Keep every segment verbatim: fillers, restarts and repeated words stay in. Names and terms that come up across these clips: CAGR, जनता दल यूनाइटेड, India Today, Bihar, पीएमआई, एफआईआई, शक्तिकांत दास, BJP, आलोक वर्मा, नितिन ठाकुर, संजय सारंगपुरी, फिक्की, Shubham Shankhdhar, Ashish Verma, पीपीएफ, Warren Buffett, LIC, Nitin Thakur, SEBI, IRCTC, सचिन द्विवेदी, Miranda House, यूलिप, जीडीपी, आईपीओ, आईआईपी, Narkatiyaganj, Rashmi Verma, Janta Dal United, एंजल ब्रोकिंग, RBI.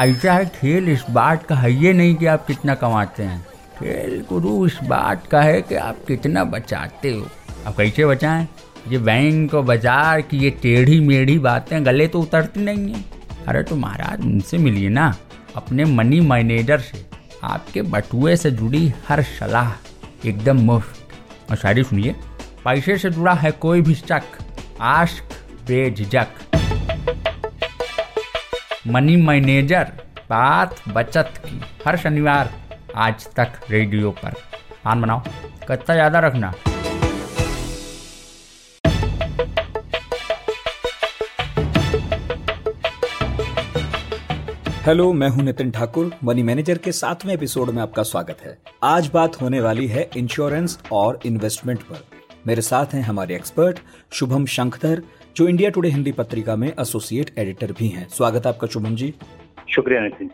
ऐसा है, खेल इस बात का है ये नहीं कि आप कितना कमाते हैं, खेल गुरु इस बात का है कि आप कितना बचाते हो। आप कैसे बचाएं? ये बैंक और बाजार की ये टेढ़ी मेढ़ी बातें गले तो उतरती नहीं हैं। अरे तो महाराज उनसे मिलिए ना, अपने मनी मैनेजर से, आपके बटुए से जुड़ी हर सलाह एकदम मुफ्त। और शायरी सुनिए, पैसे से जुड़ा है कोई भी शक, आश्क बेझिझक, मनी मैनेजर बात बचत की, हर शनिवार आज तक रेडियो पर। आन बनाओ, कच्चा ज़्यादा रखना। हेलो, मैं हूं नितिन ठाकुर। मनी मैनेजर के सातवें एपिसोड में आपका स्वागत है। आज बात होने वाली है इंश्योरेंस और इन्वेस्टमेंट पर। मेरे साथ हैं हमारे एक्सपर्ट शुभम शंखधर, जो इंडिया टुडे हिंदी पत्रिका में एसोसिएट एडिटर भी हैं। स्वागत है आपका शुभम जी। शुक्रिया नितिन।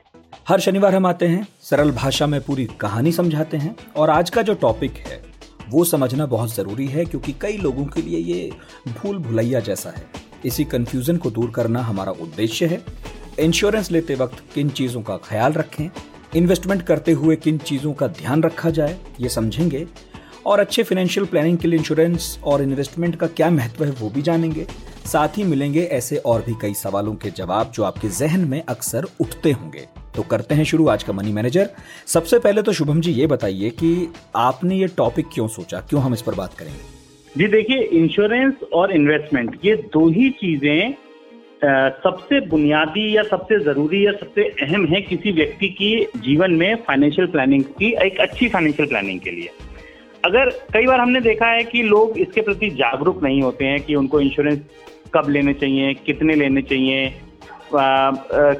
हर शनिवार हम आते हैं, सरल भाषा में पूरी कहानी समझाते हैं, और आज का जो टॉपिक है वो समझना बहुत ज़रूरी है, क्योंकि कई लोगों के लिए ये भूल भुलैया जैसा है। इसी कन्फ्यूज़न को दूर करना हमारा उद्देश्य है। इंश्योरेंस लेते वक्त किन चीज़ों का ख्याल रखें, इन्वेस्टमेंट करते हुए किन चीज़ों का ध्यान रखा जाए, ये समझेंगे, और अच्छे फाइनेंशियल प्लानिंग के लिए इंश्योरेंस और इन्वेस्टमेंट का क्या महत्व है वो भी जानेंगे। साथ ही मिलेंगे ऐसे और भी कई सवालों के जवाब जो आपके जहन में अक्सर उठते होंगे। तो करते हैं शुरू आज का मनी मैनेजर। सबसे पहले तो शुभम जी ये बताइए कि आपने ये टॉपिक क्यों सोचा, क्यों हम इस पर बात करेंगे? जी देखिए, इंश्योरेंस और इन्वेस्टमेंट ये दो ही चीजें सबसे बुनियादी या सबसे जरूरी या सबसे अहम है किसी व्यक्ति की जीवन में फाइनेंशियल प्लानिंग की, एक अच्छी फाइनेंशियल प्लानिंग के लिए। अगर कई बार हमने देखा है कि लोग इसके प्रति जागरूक नहीं होते हैं कि उनको इंश्योरेंस कब लेने चाहिए, कितने लेने चाहिए, आ, आ,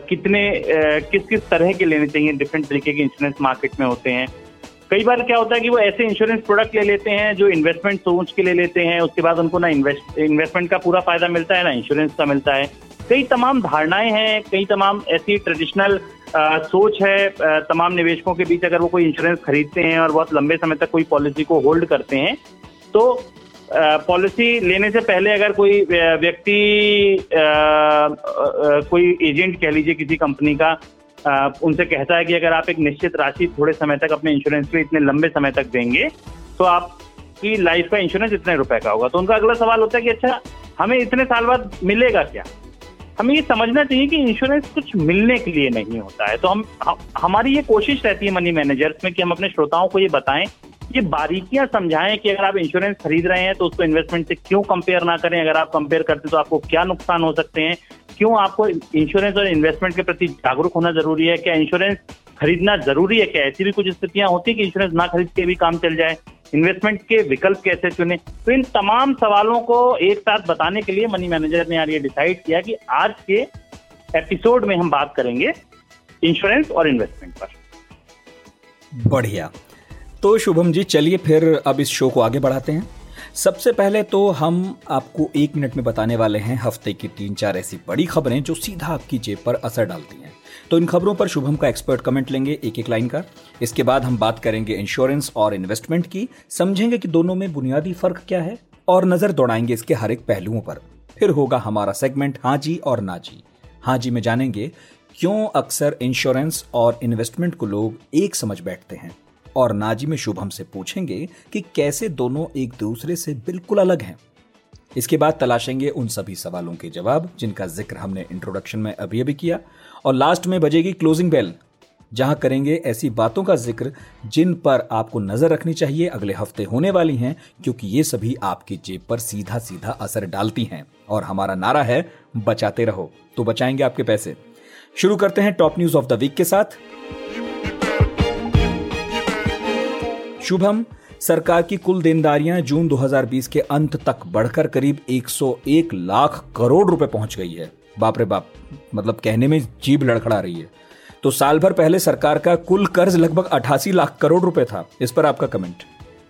कितने आ, किस किस तरह के लेने चाहिए। डिफरेंट तरीके के इंश्योरेंस मार्केट में होते हैं। कई बार क्या होता है कि वो ऐसे इंश्योरेंस प्रोडक्ट ले लेते हैं जो इन्वेस्टमेंट सोच के ले लेते हैं, उसके बाद उनको ना इन्वेस्ट इन्वेस्टमेंट का पूरा फायदा मिलता है ना इंश्योरेंस का मिलता है। कई तमाम धारणाएं हैं, कई तमाम ऐसी ट्रेडिशनल आ, सोच है आ, तमाम निवेशकों के बीच। अगर वो कोई इंश्योरेंस खरीदते हैं और बहुत लंबे समय तक कोई पॉलिसी को होल्ड करते हैं, तो आ, पॉलिसी लेने से पहले अगर कोई व्यक्ति कोई एजेंट कह लीजिए किसी कंपनी का आ, उनसे कहता है कि अगर आप एक निश्चित राशि थोड़े समय तक अपने इंश्योरेंस पे इतने लंबे समय तक देंगे तो आपकी लाइफ का इंश्योरेंस इतने रुपए का होगा, तो उनका अगला सवाल होता है कि अच्छा हमें इतने साल बाद मिलेगा क्या? हमें ये समझना चाहिए कि इंश्योरेंस कुछ मिलने के लिए नहीं होता है। तो हम हमारी ये कोशिश रहती है मनी मैनेजर्स में कि हम अपने श्रोताओं को ये बताएं, ये बारीकियां समझाएं कि अगर आप इंश्योरेंस खरीद रहे हैं तो उसको इन्वेस्टमेंट से क्यों कंपेयर ना करें। अगर आप कंपेयर करते तो आपको क्या नुकसान हो सकते हैं, क्यों आपको इंश्योरेंस और इन्वेस्टमेंट के प्रति जागरूक होना जरूरी है, क्या इंश्योरेंस खरीदना जरूरी है, क्या ऐसी भी कुछ स्थितियां होती है कि इंश्योरेंस ना खरीद के भी काम चल जाए, इन्वेस्टमेंट के विकल्प कैसे चुने। तो इन तमाम सवालों को एक साथ बताने के लिए मनी मैनेजर ने यार ये डिसाइड किया कि आज के एपिसोड में हम बात करेंगे इंश्योरेंस और इन्वेस्टमेंट पर। बढ़िया, तो शुभम जी चलिए फिर अब इस शो को आगे बढ़ाते हैं। सबसे पहले तो हम आपको एक मिनट में बताने वाले हैं हफ्ते की तीन चार ऐसी बड़ी खबरें जो सीधा आपकी जेब पर असर डालती हैं। तो इन खबरों पर शुभम का एक्सपर्ट कमेंट लेंगे एक एक लाइन का। इसके बाद हम बात करेंगे इंश्योरेंस और इन्वेस्टमेंट की, समझेंगे कि दोनों में बुनियादी फर्क क्या है और नजर दौड़ाएंगे इसके हर एक पहलुओं पर। फिर होगा हमारा सेगमेंट हाँ जी और ना जी। हाँ जी में जानेंगे क्यों अक्सर इंश्योरेंस और इन्वेस्टमेंट को लोग एक समझ बैठते हैं, और नाजी में शुभम से पूछेंगे कि कैसे दोनों एक दूसरे से बिल्कुल अलग हैं। इसके बाद तलाशेंगे उन सभी सवालों के जवाब जिनका जिक्र हमने इंट्रोडक्शन में अभी अभी किया, और लास्ट में बजेगी क्लोजिंग बेल, जहां करेंगे ऐसी बातों का जिक्र जिन पर आपको नजर रखनी चाहिए अगले हफ्ते होने वाली हैं, क्योंकि ये सभी आपकी जेब पर सीधा सीधा असर डालती हैं। और हमारा नारा है बचाते रहो तो बचाएंगे आपके पैसे। शुरू करते हैं top news of the week के साथ। शुभम, सरकार की कुल देनदारियां जून दो हज़ार बीस के अंत तक बढ़कर करीब एक सौ एक लाख करोड़ रुपए पहुंच गई है। बाप रे बाप, मतलब कहने में जीभ लड़खड़ा रही है। तो साल भर पहले सरकार का कुल कर्ज लगभग अठासी लाख करोड़ रुपए था। इस पर आपका कमेंट।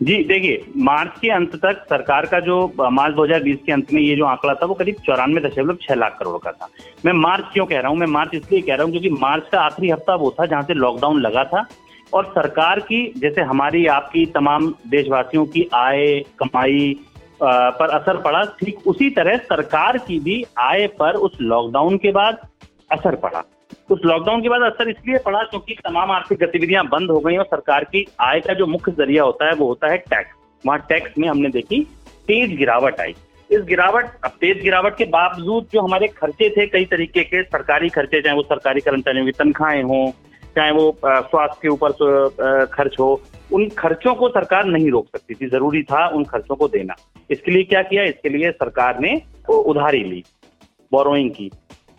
जी देखिए, मार्च के अंत तक सरकार का जो मार्च दो हज़ार बीस के अंत में ये जो आंकड़ा था वो करीब चौरानवे दशमलव छह लाख करोड़ का था। मैं मार्च क्यों कह रहा हूँ? मैं मार्च इसलिए कह रहा हूँ क्योंकि मार्च का आखिरी हफ्ता वो था जहाँ से लॉकडाउन लगा था, और सरकार की, जैसे हमारी आपकी तमाम देशवासियों की आय कमाई आ, पर असर पड़ा, ठीक उसी तरह सरकार की भी आय पर उस लॉकडाउन के बाद असर पड़ा। उस लॉकडाउन के बाद असर इसलिए पड़ा क्योंकि तमाम आर्थिक गतिविधियां बंद हो गई और सरकार की आय का जो मुख्य जरिया होता है वो होता है टैक्स। वहां टैक्स में हमने देखी तेज गिरावट आई। इस गिरावट अब तेज गिरावट के बावजूद जो हमारे खर्चे थे, कई तरीके के सरकारी खर्चे, चाहे वो सरकारी कर्मचारियों की तनख्वाहें हों, चाहे वो स्वास्थ्य के ऊपर खर्च हो, उन खर्चों को सरकार नहीं रोक सकती थी। जरूरी था उन खर्चों को देना। इसके लिए क्या किया, इसके लिए सरकार ने उधारी ली, बोरोइंग की,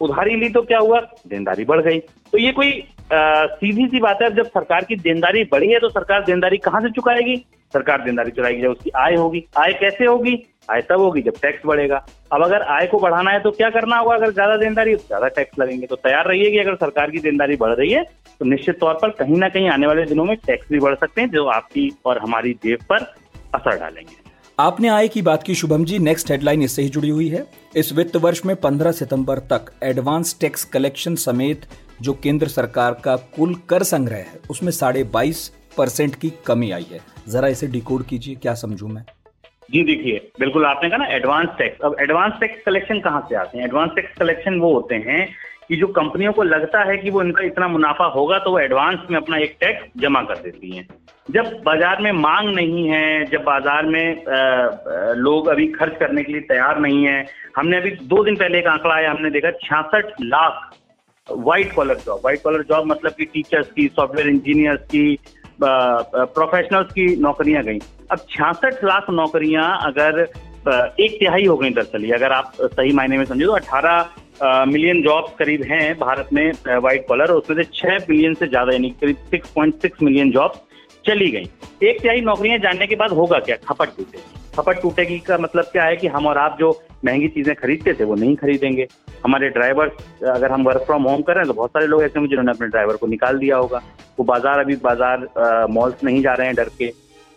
उधारी ली। तो क्या हुआ, देनदारी बढ़ गई। तो ये कोई आ, सीधी सी बात है। जब सरकार की देनदारी बढ़ी है तो सरकार देनदारी कहाँ से चुकाएगी? सरकार देनदारी चुकाएगी जब उसकी आय होगी। आय कैसे होगी? आय तब होगी जब टैक्स बढ़ेगा। अब अगर आय को बढ़ाना है तो क्या करना होगा? अगर ज्यादा देनदारी, ज्यादा टैक्स लगेंगे। तो तैयार रहिए कि अगर सरकार की देनदारी बढ़ रही है तो निश्चित तौर पर कहीं ना कहीं आने वाले दिनों में टैक्स भी बढ़ सकते हैं, जो आपकी और हमारी जेब पर असर डालेंगे। आपने आय की बात की शुभम जी, नेक्स्ट हेडलाइन इससे ही जुड़ी हुई है। इस वित्त वर्ष में पंद्रह सितंबर तक एडवांस टैक्स कलेक्शन समेत जो केंद्र सरकार का कुल कर संग्रह है उसमें साढ़े बाईस परसेंट की कमी आई है। जरा इसे डिकोड कीजिए, क्या समझूं मैं? जी देखिए, बिल्कुल आपने कहा ना एडवांस टैक्स। अब एडवांस टैक्स कलेक्शन कहाँ से आते हैं? एडवांस टैक्स कलेक्शन वो होते हैं कि जो कंपनियों को लगता है कि वो इनका इतना मुनाफा होगा तो वो एडवांस में अपना एक टैक्स जमा कर देती हैं। जब बाजार में मांग नहीं है, जब बाजार में आ, आ, लोग अभी खर्च करने के लिए तैयार नहीं है। हमने अभी दो दिन पहले एक आंकड़ा आया, हमने देखा छियासठ lakh white collar job. White collar job मतलब कि टीचर्स की, सॉफ्टवेयर इंजीनियर्स की, प्रोफेशनल्स की नौकरियां गई। अब छियासठ लाख नौकरियां अगर एक तिहाई हो गई दरअसल, अगर आप सही मायने में समझे तो अठारह मिलियन जॉब करीब हैं भारत में व्हाइट कॉलर, और उसमें से छह मिलियन से ज्यादा यानी करीब six point six million job चली गई। एक तिहाई नौकरियां जाने के बाद होगा क्या? खपत टूटेगी। खपत टूटेगी का मतलब क्या है कि हम और आप जो महंगी चीजें खरीदते थे वो नहीं खरीदेंगे। हमारे ड्राइवर्स, अगर हम वर्क फ्रॉम होम कर रहे हैं तो बहुत सारे लोग ऐसे हैं जिन्होंने अपने ड्राइवर को निकाल दिया होगा। वो बाजार अभी बाजार मॉल्स नहीं जा रहे हैं, डर के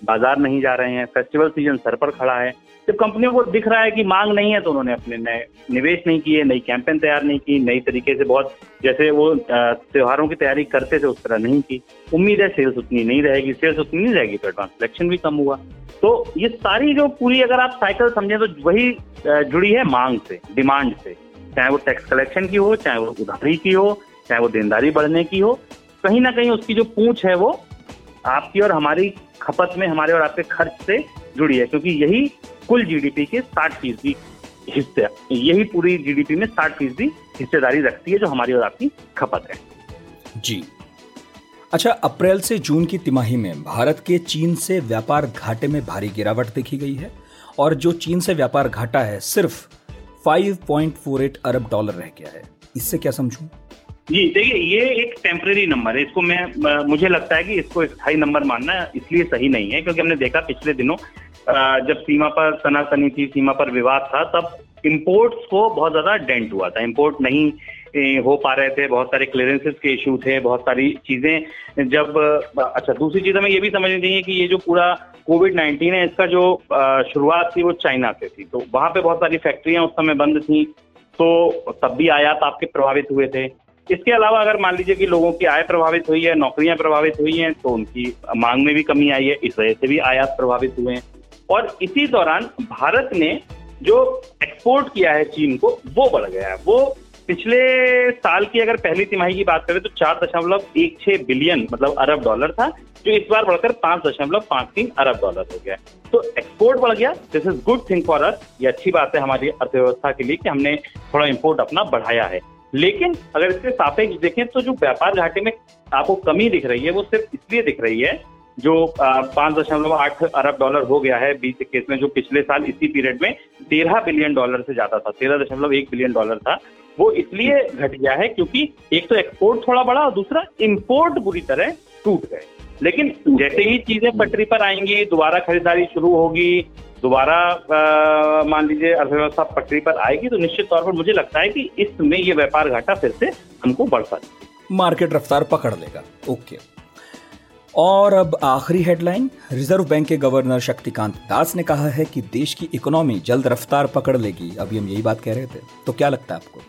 बाजार नहीं जा रहे हैं। फेस्टिवल सीजन सर पर खड़ा है। जब कंपनियों को दिख रहा है कि मांग नहीं है तो उन्होंने अपने नए निवेश नहीं किए, नई कैंपेन तैयार नहीं की, नई तरीके से बहुत जैसे वो त्योहारों की तैयारी करते थे उस तरह नहीं की। उम्मीद है सेल्स उतनी नहीं रहेगी, सेल्स उतनी नहीं रहेगी तो एडवांस कलेक्शन भी कम हुआ। तो ये सारी जो पूरी अगर आप साइकिल समझें तो वही जुड़ी है मांग से, डिमांड से, चाहे वो टैक्स कलेक्शन की हो, चाहे वो उधारी की हो, चाहे वो देनदारी बढ़ने की हो। कहीं ना कहीं उसकी जो पूंछ है वो आपकी और हमारी खपत में, हमारे और आपके खर्च से जुड़ी है, क्योंकि यही कुल जीडीपी के साठ फीसदी हिस्सा, यही पूरी जीडीपी में साठ फीसदी हिस्सेदारी रखती है जो हमारी और आपकी खपत है। जी अच्छा, अप्रैल से जून की तिमाही में भारत के चीन से व्यापार घाटे में भारी गिरावट देखी गई है और जो चीन से व्यापार घाटा है सिर्फ पाँच पॉइंट चार आठ अरब डॉलर रह गया है। इससे क्या समझूं? जी देखिए, ये एक टेम्परेरी नंबर है। इसको मैं मुझे लगता है कि इसको स्थायी नंबर मानना इसलिए सही नहीं है क्योंकि हमने देखा पिछले दिनों जब सीमा पर तनातनी थी, सीमा पर विवाद था, तब इंपोर्ट्स को बहुत ज्यादा डेंट हुआ था। इंपोर्ट नहीं हो पा रहे थे, बहुत सारे क्लियरेंसेस के इशू थे, बहुत सारी चीजें। जब अच्छा, दूसरी चीज हमें ये भी समझनी चाहिए कि ये जो पूरा कोविड नाइन्टीन है इसका जो शुरुआत थी वो चाइना से थी। तो वहां पे बहुत सारी फैक्ट्रियां उस समय बंद थी, तो तब भी आयात आपके प्रभावित हुए थे। इसके अलावा अगर मान लीजिए कि लोगों की आय प्रभावित हुई है, नौकरियां प्रभावित हुई हैं, तो उनकी मांग में भी कमी आई है, इस वजह से भी आयात प्रभावित हुए हैं। और इसी दौरान भारत ने जो एक्सपोर्ट किया है चीन को वो बढ़ गया है। वो पिछले साल की अगर पहली तिमाही की बात करें तो चार दशमलव एक छह बिलियन मतलब अरब डॉलर था, जो इस बार बढ़कर पांच दशमलव पांच तीन अरब डॉलर हो गया। तो एक्सपोर्ट बढ़ गया। This is good thing for us. ये अच्छी बात है हमारी अर्थव्यवस्था के लिए कि हमने थोड़ा इम्पोर्ट अपना बढ़ाया है। लेकिन अगर इसके सापेक्ष देखें तो जो व्यापार घाटे में आपको कमी दिख रही है वो सिर्फ इसलिए दिख रही है जो पांच दशमलव आठ अरब डॉलर हो गया है बीस इक्कीस में, जो पिछले साल इसी पीरियड में तेरह बिलियन डॉलर से ज्यादा था, तेरह दशमलव एक बिलियन डॉलर था। वो इसलिए घट गया है क्योंकि एक तो एक्सपोर्ट थोड़ा बढ़ा और दूसरा इम्पोर्ट पूरी तरह टूट गए। लेकिन जैसे ही चीजें पटरी पर आएंगी, दोबारा खरीदारी शुरू होगी, दोबारा मान लीजिए अर्थव्यवस्था पटरी पर आएगी, तो निश्चित तौर पर मुझे लगता है कि इसमें ये व्यापार घाटा फिर से हमको बढ़ सकता है, मार्केट रफ्तार पकड़ लेगा। ओके, और अब आखिरी हेडलाइन। रिजर्व बैंक के गवर्नर शक्तिकांत दास ने कहा है कि देश की इकोनॉमी जल्द रफ्तार पकड़ लेगी। अभी हम यही बात कह रहे थे, तो क्या लगता है आपको?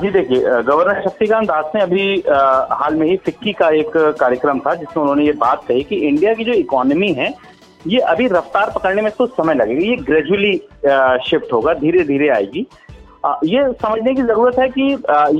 जी देखिए, गवर्नर शक्तिकांत दास ने अभी हाल में ही फिक्की का एक कार्यक्रम था जिसमें उन्होंने ये बात कही कि इंडिया की जो इकोनॉमी है ये अभी रफ्तार पकड़ने में तो समय लगेगा, ये ग्रेजुअली शिफ्ट होगा, धीरे धीरे आएगी। ये समझने की जरूरत है कि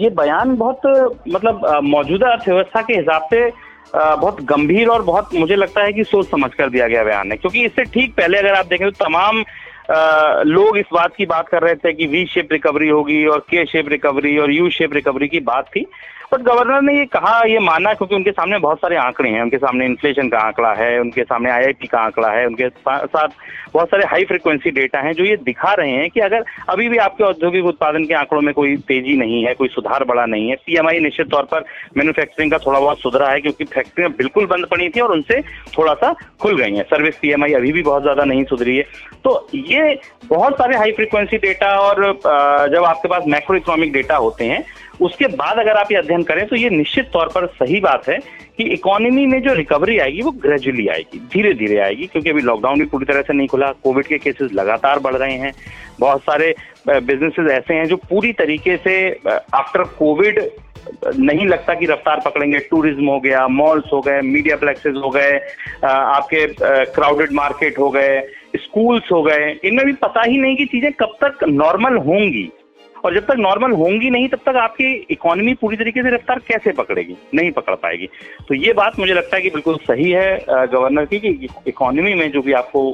ये बयान बहुत मतलब मौजूदा अर्थव्यवस्था के हिसाब से बहुत गंभीर और बहुत मुझे लगता है कि सोच समझ कर दिया गया बयान है, क्योंकि इससे ठीक पहले अगर आप देखें तो तमाम आ, लोग इस बात की बात कर रहे थे कि वी शेप रिकवरी होगी और के शेप रिकवरी और यू शेप रिकवरी की बात थी, बट गवर्नर ने ये कहा, ये माना, क्योंकि उनके सामने बहुत सारे आंकड़े हैं, उनके सामने इन्फ्लेशन का आंकड़ा है, उनके सामने आईआईपी का आंकड़ा है, उनके साथ बहुत सारे हाई फ्रिक्वेंसी डेटा हैं जो ये दिखा रहे हैं कि अगर अभी भी आपके औद्योगिक उत्पादन के आंकड़ों में कोई तेजी नहीं है, कोई सुधार बड़ा नहीं है। पीएमआई निश्चित तौर पर मैन्युफैक्चरिंग का थोड़ा बहुत सुधरा है क्योंकि फैक्ट्रियां बिल्कुल बंद पड़ी थी और उनसे थोड़ा सा खुल गई हैं। सर्विस पीएमआई अभी भी बहुत ज्यादा नहीं सुधरी है। तो ये बहुत सारे हाई फ्रिक्वेंसी डेटा और जब आपके पास मैक्रो इकोनॉमिक डेटा होते हैं उसके बाद अगर आप ये अध्ययन करें तो ये निश्चित तौर पर सही बात है कि इकोनॉमी में जो रिकवरी आएगी वो ग्रेजुअली आएगी, धीरे धीरे आएगी, क्योंकि अभी लॉकडाउन भी पूरी तरह से नहीं खुला, कोविड के केसेस लगातार बढ़ रहे हैं, बहुत सारे बिजनेसेस ऐसे हैं जो पूरी तरीके से आफ्टर कोविड नहीं लगता कि रफ्तार पकड़ेंगे। टूरिज्म हो गया, मॉल्स हो गए, मीडिया प्लेक्सेस हो गए, आपके क्राउडेड मार्केट हो गए, स्कूल्स हो गए, इनमें भी पता ही नहीं कि चीजें कब तक नॉर्मल होंगी, और जब तक नॉर्मल होंगी नहीं तब तक आपकी इकोनॉमी पूरी तरीके से रफ्तार कैसे पकड़ेगी, नहीं पकड़ पाएगी। तो ये बात मुझे लगता है कि बिल्कुल सही है गवर्नर की कि इकोनॉमी में जो भी आपको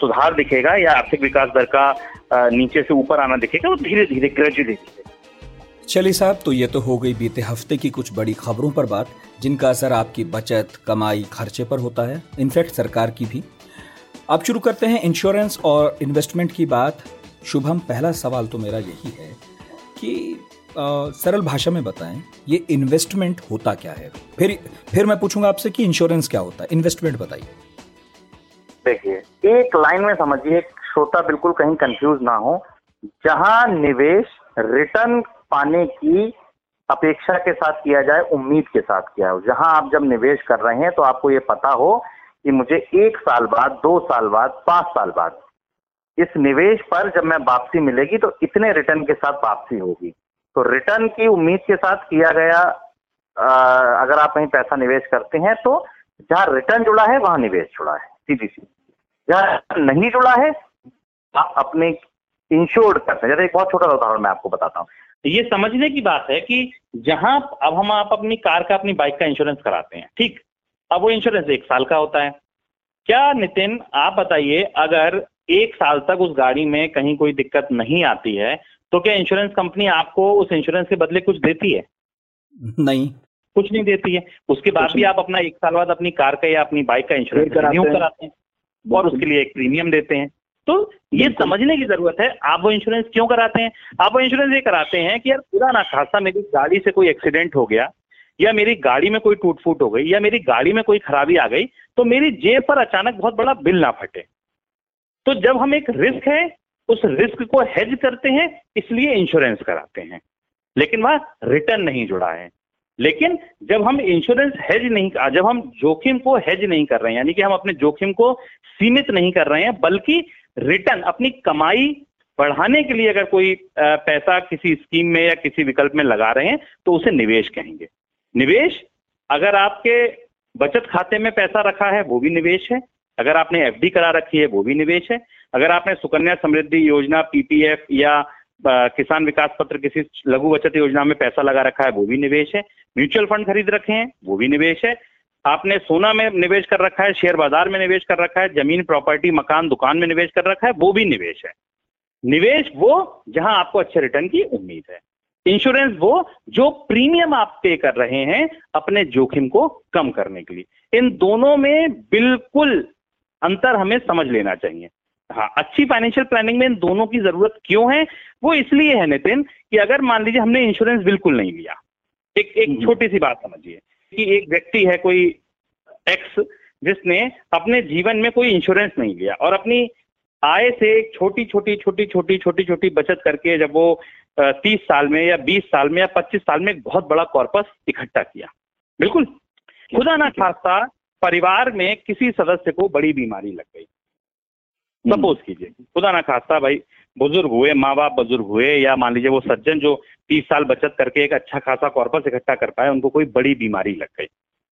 सुधार दिखेगा या आर्थिक विकास दर का नीचे से ऊपर आना दिखेगा वो धीरे धीरे ग्रेजुअली। चलिए साहब, तो ये तो हो गई बीते हफ्ते की कुछ बड़ी खबरों पर बात जिनका असर आपकी बचत, कमाई, खर्चे पर होता है, इनफैक्ट सरकार की भी। अब शुरू करते हैं इंश्योरेंस और इन्वेस्टमेंट की बात। शुभम, पहला सवाल तो मेरा यही है कि आ, सरल भाषा में बताएं ये इन्वेस्टमेंट होता क्या है, फिर फिर मैं पूछूंगा आपसे कि इंश्योरेंस क्या होता है, इन्वेस्टमेंट बताइए। देखिए, एक लाइन में समझिए, श्रोता बिल्कुल कहीं कंफ्यूज ना हो। जहां निवेश रिटर्न पाने की अपेक्षा के साथ किया जाए, उम्मीद के साथ किया हो, जहां आप जब निवेश कर रहे हैं तो आपको ये पता हो कि मुझे एक साल बाद, दो साल बाद, पांच साल बाद इस निवेश पर जब मैं वापसी मिलेगी तो इतने रिटर्न के साथ वापसी होगी। तो रिटर्न की उम्मीद के साथ किया गया आ, अगर आप कहीं पैसा निवेश करते हैं तो जहां रिटर्न जुड़ा है वहां निवेश जुड़ा है, सीधी सी। जहां नहीं जुड़ा है आप अपने इंश्योर्ड करते हैं। जैसे एक बहुत छोटा सा उदाहरण मैं आपको बताता हूँ, ये समझने की बात है कि जहां अब हम आप अपनी कार का, अपनी बाइक का इंश्योरेंस कराते हैं, ठीक, अब वो इंश्योरेंस एक साल का होता है। क्या नितिन आप बताइए, अगर एक साल तक उस गाड़ी में कहीं कोई दिक्कत नहीं आती है तो क्या इंश्योरेंस कंपनी आपको उस इंश्योरेंस के बदले कुछ देती है? नहीं, कुछ नहीं देती है। उसके बाद भी आप अपना एक साल बाद अपनी कार का या अपनी बाइक का इंश्योरेंस रिन्यू कराते हैं और उसके लिए एक प्रीमियम देते हैं। तो ये समझने की जरूरत है, आप वो इंश्योरेंस क्यों कराते हैं? आप वो इंश्योरेंस ये कराते हैं कि यार खुदा ना खासा मेरी गाड़ी से कोई एक्सीडेंट हो गया या मेरी गाड़ी में कोई टूट फूट हो गई या मेरी गाड़ी में कोई खराबी आ गई तो मेरी जेब पर अचानक बहुत बड़ा बिल ना फटे। तो जब हम एक रिस्क है उस रिस्क को हेज करते हैं, इसलिए इंश्योरेंस कराते हैं, लेकिन वहां रिटर्न नहीं जुड़ा है। लेकिन जब हम इंश्योरेंस हेज नहीं, जब हम जोखिम को हेज नहीं कर रहे हैं, यानी कि हम अपने जोखिम को सीमित नहीं कर रहे हैं, बल्कि रिटर्न अपनी कमाई बढ़ाने के लिए अगर कोई पैसा किसी स्कीम में या किसी विकल्प में लगा रहे हैं तो उसे निवेश कहेंगे। निवेश अगर आपके बचत खाते में पैसा रखा है वो भी निवेश है, अगर आपने एफडी करा रखी है वो भी निवेश है, अगर आपने सुकन्या समृद्धि योजना, पीपीएफ या आ, किसान विकास पत्र किसी लघु बचत योजना में पैसा लगा रखा है वो भी निवेश है, म्यूचुअल फंड खरीद रखे हैं वो भी निवेश है, आपने सोना में निवेश कर रखा है, शेयर बाजार में निवेश कर रखा है, जमीन, प्रॉपर्टी, मकान, दुकान में निवेश कर रखा है वो भी निवेश है। निवेश वो जहां आपको अच्छे रिटर्न की उम्मीद है, इंश्योरेंस वो जो प्रीमियम आप पे कर रहे हैं अपने जोखिम को कम करने के लिए। इन दोनों में बिल्कुल अंतर हमें समझ लेना चाहिए। हाँ, अच्छी फाइनेंशियल प्लानिंग में इन दोनों की जरूरत क्यों है, वो इसलिए है नितिन कि अगर मान लीजिए हमने इंश्योरेंस बिल्कुल नहीं लिया, एक एक छोटी सी बात समझिए कि एक व्यक्ति है कोई एक्स जिसने अपने जीवन में कोई इंश्योरेंस नहीं लिया और अपनी आय से एक छोटी छोटी छोटी छोटी छोटी छोटी बचत करके जब वो तीस साल में या बीस साल में या पच्चीस साल में एक बहुत बड़ा कॉर्पस इकट्ठा किया, बिल्कुल खुदा ना खासा परिवार में किसी सदस्य को बड़ी बीमारी लग गई, सपोज कीजिए खुदा ना खास्ता भाई बुजुर्ग हुए, माँ बाप बुजुर्ग हुए, या मान लीजिए वो सज्जन जो तीस साल बचत करके एक अच्छा खासा कॉर्पस इकट्ठा कर पाए उनको कोई बड़ी बीमारी लग गई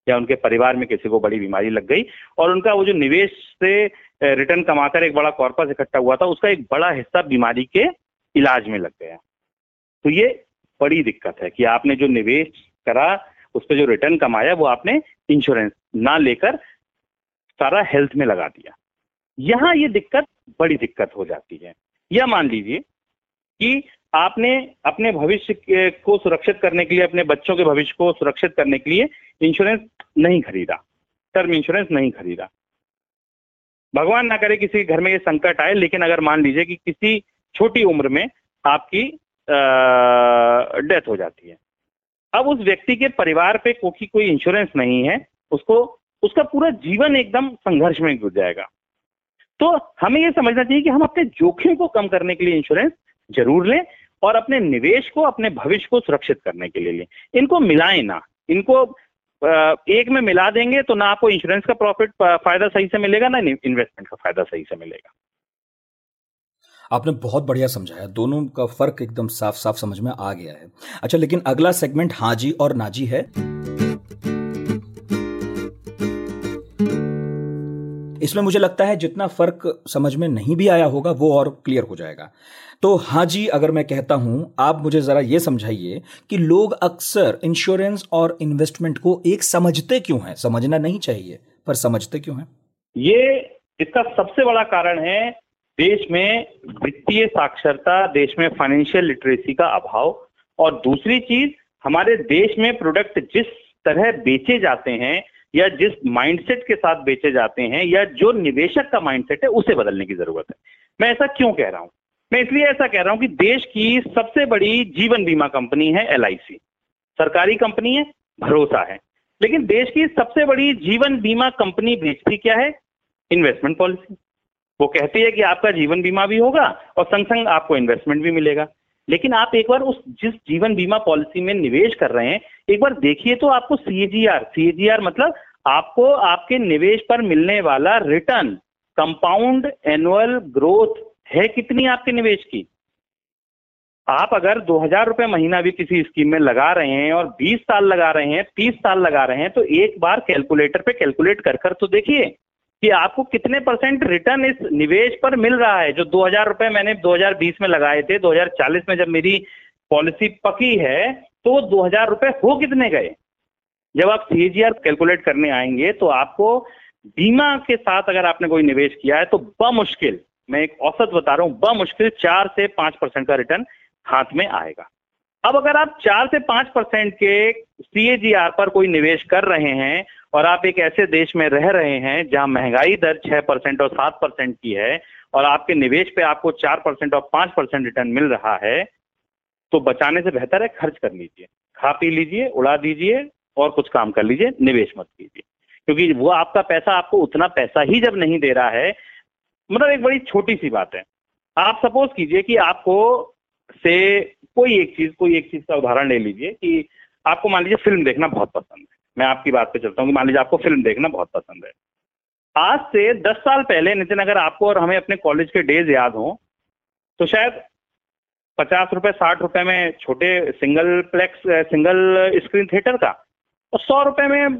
या उनके परिवार में किसी को बड़ी बीमारी लग गई और उनका वो जो निवेश से रिटर्न कमाकर एक बड़ा कॉर्पस इकट्ठा हुआ था उसका एक बड़ा हिस्सा बीमारी के इलाज में लग गया। तो ये बड़ी दिक्कत है कि आपने जो निवेश करा उस पर जो रिटर्न कमाया वो आपने इंश्योरेंस ना लेकर सारा हेल्थ में लगा दिया। यहाँ ये दिक्कत बड़ी दिक्कत हो जाती है। या मान लीजिए कि आपने अपने भविष्य को सुरक्षित करने के लिए, अपने बच्चों के भविष्य को सुरक्षित करने के लिए इंश्योरेंस नहीं खरीदा, टर्म इंश्योरेंस नहीं खरीदा। भगवान ना करे किसी घर में ये संकट आए, लेकिन अगर मान लीजिए कि किसी छोटी उम्र में आपकी डेथ हो जाती है, अब उस व्यक्ति के परिवार पे कोई कोई इंश्योरेंस नहीं है, उसको उसका पूरा जीवन एकदम संघर्ष में गुजर जाएगा। तो हमें ये समझना चाहिए कि हम अपने जोखिम को कम करने के लिए इंश्योरेंस जरूर लें और अपने निवेश को, अपने भविष्य को सुरक्षित करने के लिए लें। इनको मिलाएं ना, इनको एक में मिला देंगे तो ना आपको इंश्योरेंस का प्रॉफिट फायदा सही से मिलेगा ना इन्वेस्टमेंट का फायदा सही से मिलेगा। आपने बहुत बढ़िया समझाया, दोनों का फर्क एकदम साफ साफ समझ में आ गया है। अच्छा, लेकिन अगला सेगमेंट हाँ जी और ना जी है। इसमें मुझे लगता है जितना फर्क समझ में नहीं भी आया होगा वो और क्लियर हो जाएगा। तो हाँ जी, अगर मैं कहता हूं, आप मुझे जरा ये समझाइए कि लोग अक्सर इंश्योरेंस और इन्वेस्टमेंट को एक समझते क्यों हैं? समझना नहीं चाहिए, पर समझते क्यों हैं? ये इसका सबसे बड़ा कारण है देश में वित्तीय साक्षरता, देश में फाइनेंशियल लिटरेसी का अभाव, और दूसरी चीज हमारे देश में प्रोडक्ट जिस तरह बेचे जाते हैं या जिस माइंडसेट के साथ बेचे जाते हैं या जो निवेशक का माइंडसेट है उसे बदलने की जरूरत है। मैं ऐसा क्यों कह रहा हूं? मैं इसलिए ऐसा कह रहा हूं कि देश की सबसे बड़ी जीवन बीमा कंपनी है एल आई सी, सरकारी कंपनी है, भरोसा है, लेकिन देश की सबसे बड़ी जीवन बीमा कंपनी बेचती क्या है? Investment policy. वो कहती है कि आपका जीवन बीमा भी होगा और संग संग आपको इन्वेस्टमेंट भी मिलेगा, लेकिन आप एक बार उस जिस जीवन बीमा पॉलिसी में निवेश कर रहे हैं एक बार देखिए तो आपको सी ए जी R C A ji are मतलब आपको आपके निवेश पर मिलने वाला रिटर्न, कंपाउंड एनुअल ग्रोथ है कितनी आपके निवेश की। आप अगर दो हजार रुपये महीना भी किसी स्कीम में लगा रहे हैं और बीस साल लगा रहे हैं, तीस साल लगा रहे हैं, तो एक बार कैलकुलेटर पे कैलकुलेट कर कर तो देखिए कि आपको कितने परसेंट रिटर्न इस निवेश पर मिल रहा है। जो दो हजार रुपये मैंने दो हजार बीस में लगाए थे, दो हजार चालीस में जब मेरी पॉलिसी पकी है तो दो हजार रुपये हो कितने गए। जब आप सी ए जी आर कैलकुलेट करने आएंगे तो आपको बीमा के साथ अगर आपने कोई निवेश किया है तो बमुश्किल, मैं एक औसत बता रहा हूँ, बमुश्किल चार से पांच परसेंट का रिटर्न हाथ में आएगा। अब अगर आप चार से पांच परसेंट के सी ए जी आर पर कोई निवेश कर रहे हैं और आप एक ऐसे देश में रह रहे हैं जहां महंगाई दर छह परसेंट और सात परसेंट की है और आपके निवेश पे आपको चार परसेंट और पांच परसेंट रिटर्न मिल रहा है, तो बचाने से बेहतर है खर्च कर लीजिए, खा पी लीजिए, उड़ा दीजिए और कुछ काम कर लीजिए, निवेश मत कीजिए, क्योंकि वो आपका पैसा आपको उतना पैसा ही जब नहीं दे रहा है। मतलब एक बड़ी छोटी सी बात है, आप सपोज कीजिए कि आपको से कोई एक चीज कोई एक चीज का उदाहरण ले लीजिए कि आपको मान लीजिए फिल्म देखना बहुत पसंद है, मैं आपकी बात पे चलता हूँ कि मान लीजिए आपको फिल्म देखना बहुत पसंद है। आज से दस साल पहले नितिन, अगर आपको और हमें अपने कॉलेज के डेज याद हों तो शायद पचास रुपये साठ रुपये में छोटे singleplex single screen theatre का और सौ रुपये में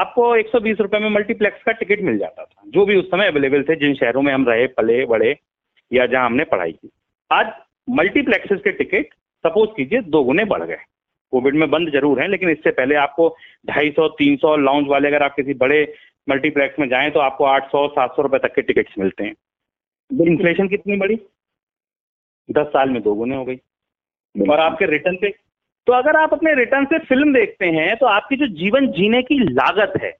आपको एक सौ बीस रुपये में मल्टीप्लेक्स का टिकट मिल जाता था, जो भी उस समय अवेलेबल थे जिन शहरों में हम रहे पले बड़े या जहाँ हमने पढ़ाई की। आज मल्टीप्लेक्सेस के टिकट सपोज कीजिए दो गुने बढ़ गए, कोविड में बंद जरूर हैं लेकिन इससे पहले आपको ढाई सौ तीन सौ लाउंज वाले अगर आप किसी बड़े मल्टीप्लेक्स में जाएं तो आपको आठ सौ सात सौ रुपए तक के टिकट्स मिलते हैं। इन्फ्लेशन कितनी बढ़ी, दस साल में दो गुने हो गई। और आपके रिटर्न पे, तो अगर आप अपने रिटर्न से फिल्म देखते हैं तो आपकी जो जीवन जीने की लागत है,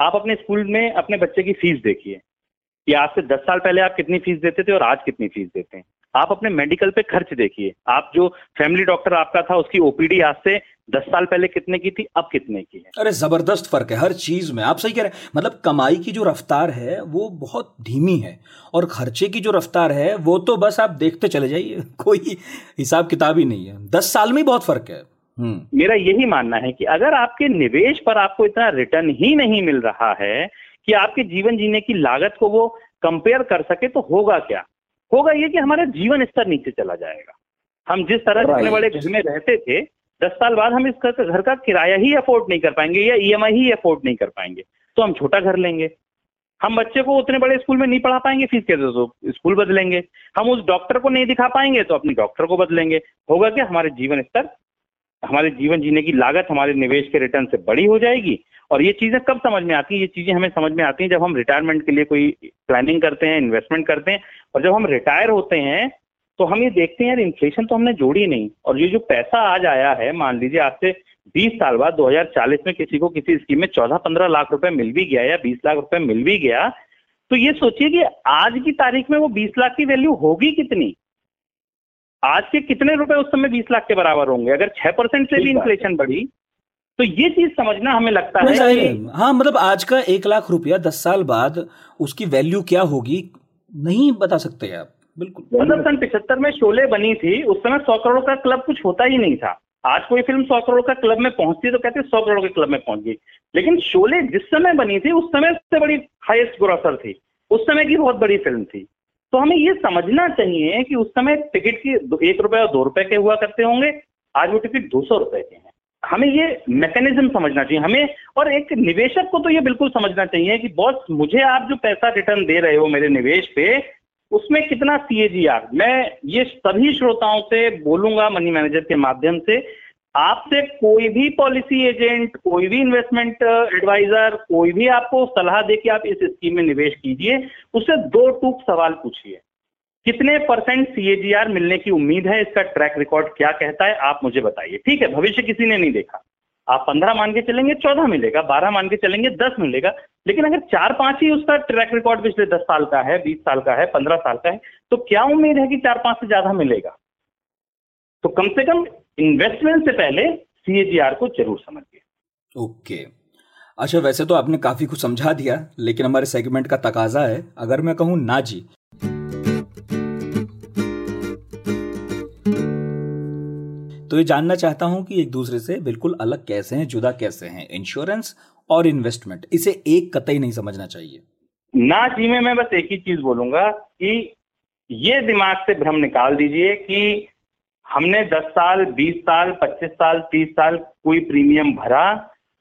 आप अपने स्कूल में अपने बच्चे की फीस देखिए कि आज से दस साल पहले आप कितनी फीस देते थे और आज कितनी फीस देते हैं। आप अपने मेडिकल पे खर्च देखिए, आप जो फैमिली डॉक्टर आपका था उसकी ओ पी डी आज से दस साल पहले कितने की थी, अब कितने की है। अरे जबरदस्त फर्क है हर चीज में, आप सही कह रहे हैं। मतलब कमाई की जो रफ्तार है वो बहुत धीमी है और खर्चे की जो रफ्तार है वो तो बस आप देखते चले जाइए, कोई हिसाब किताब ही नहीं है। दस साल में बहुत फर्क है। मेरा यही मानना है कि अगर आपके निवेश पर आपको इतना रिटर्न ही नहीं मिल रहा है कि आपके जीवन जीने की लागत को वो कंपेयर कर सके, तो होगा क्या? होगा ये कि हमारा जीवन स्तर नीचे चला जाएगा। हम जिस तरह जितने बड़े घर में रहते थे, दस साल बाद हम इस घर का किराया ही अफोर्ड नहीं कर पाएंगे या ई एम आई ही अफोर्ड नहीं कर पाएंगे, तो हम छोटा घर लेंगे। हम बच्चे को उतने बड़े स्कूल में नहीं पढ़ा पाएंगे, फीस कैसे, तो स्कूल बदलेंगे। हम उस डॉक्टर को नहीं दिखा पाएंगे तो अपने डॉक्टर को बदलेंगे। होगा कि हमारे जीवन स्तर, हमारे जीवन जीने की लागत हमारे निवेश के रिटर्न से बड़ी हो जाएगी। और ये चीज़ें कब समझ में आती हैं? ये चीज़ें हमें समझ में आती हैं जब हम रिटायरमेंट के लिए कोई प्लानिंग करते हैं, इन्वेस्टमेंट करते हैं, और जब हम रिटायर होते हैं तो हम ये देखते हैं यार इन्फ्लेशन तो हमने जोड़ी नहीं, और ये जो पैसा आज आया है, मान लीजिए आज से बीस साल बाद दो हज़ार चालीस में किसी को किसी स्कीम में चौदह पंद्रह लाख रुपए मिल भी गया या बीस लाख रुपए मिल भी गया, तो ये सोचिए कि आज की तारीख में वो बीस लाख की वैल्यू होगी कितनी, आज के कितने रुपए उस समय बीस लाख के बराबर होंगे अगर छह परसेंट से भी इन्फ्लेशन बढ़ी। तो ये चीज समझना हमें लगता है। हाँ, मतलब आज का एक लाख रुपया दस साल बाद उसकी वैल्यू क्या होगी नहीं बता सकते आप, बिल्कुल। मतलब सन पिछहत्तर में शोले बनी थी, उस समय सौ करोड़ का क्लब कुछ होता ही नहीं था। आज कोई फिल्म सौ करोड़ का क्लब में पहुंचती तो कहते हैं सौ करोड़ के क्लब में पहुंच गई, लेकिन शोले जिस समय बनी थी उस समय सबसे बड़ी हाईएस्ट ग्रॉसर थी, उस समय की बहुत बड़ी फिल्म थी। तो हमें ये समझना चाहिए कि उस समय टिकट की एक रुपए और दो रुपए के हुआ करते होंगे, आज वो टिकट दो सौ रुपए के हैं। हमें ये मैकेनिज्म समझना चाहिए हमें। और एक निवेशक को तो ये बिल्कुल समझना चाहिए कि बॉस, मुझे आप जो पैसा रिटर्न दे रहे हो मेरे निवेश पे, उसमें कितना सी ए जी आर। मैं ये सभी श्रोताओं से बोलूंगा मनी मैनेजर के माध्यम से, आपसे कोई भी पॉलिसी एजेंट, कोई भी इन्वेस्टमेंट एडवाइजर, कोई भी आपको सलाह दे कि आप इस स्कीम में निवेश कीजिए, उससे दो टूक सवाल पूछिए। कितने percent C A ji are मिलने की उम्मीद है, इसका ट्रैक रिकॉर्ड क्या कहता है, आप मुझे बताइए। ठीक है, भविष्य किसी ने नहीं देखा, आप पंद्रह मान के चलेंगे चौदह मिलेगा, बारह मान के चलेंगे दस मिलेगा, लेकिन अगर चार पांच ही उसका ट्रैक रिकॉर्ड पिछले दस साल का है, बीस साल का है, पंद्रह साल का है, तो क्या उम्मीद है कि चार पांच से ज्यादा मिलेगा। तो कम से कम इन्वेस्टमेंट से पहले सी ए जी आर को जरूर समझिए। ओके, अच्छा, वैसे तो आपने काफी कुछ समझा दिया, लेकिन हमारे सेगमेंट का तकाजा है, अगर मैं कहूं ना जी। तो ये जानना चाहता हूं कि एक दूसरे से बिल्कुल अलग कैसे हैं, जुदा कैसे हैं इंश्योरेंस और इन्वेस्टमेंट, इसे एक कतई नहीं समझना चाहिए। ना जी में मैं बस एक ही चीज बोलूंगा कि ये दिमाग से भ्रम निकाल दीजिए कि हमने दस साल, बीस साल, पच्चीस साल, तीस साल कोई प्रीमियम भरा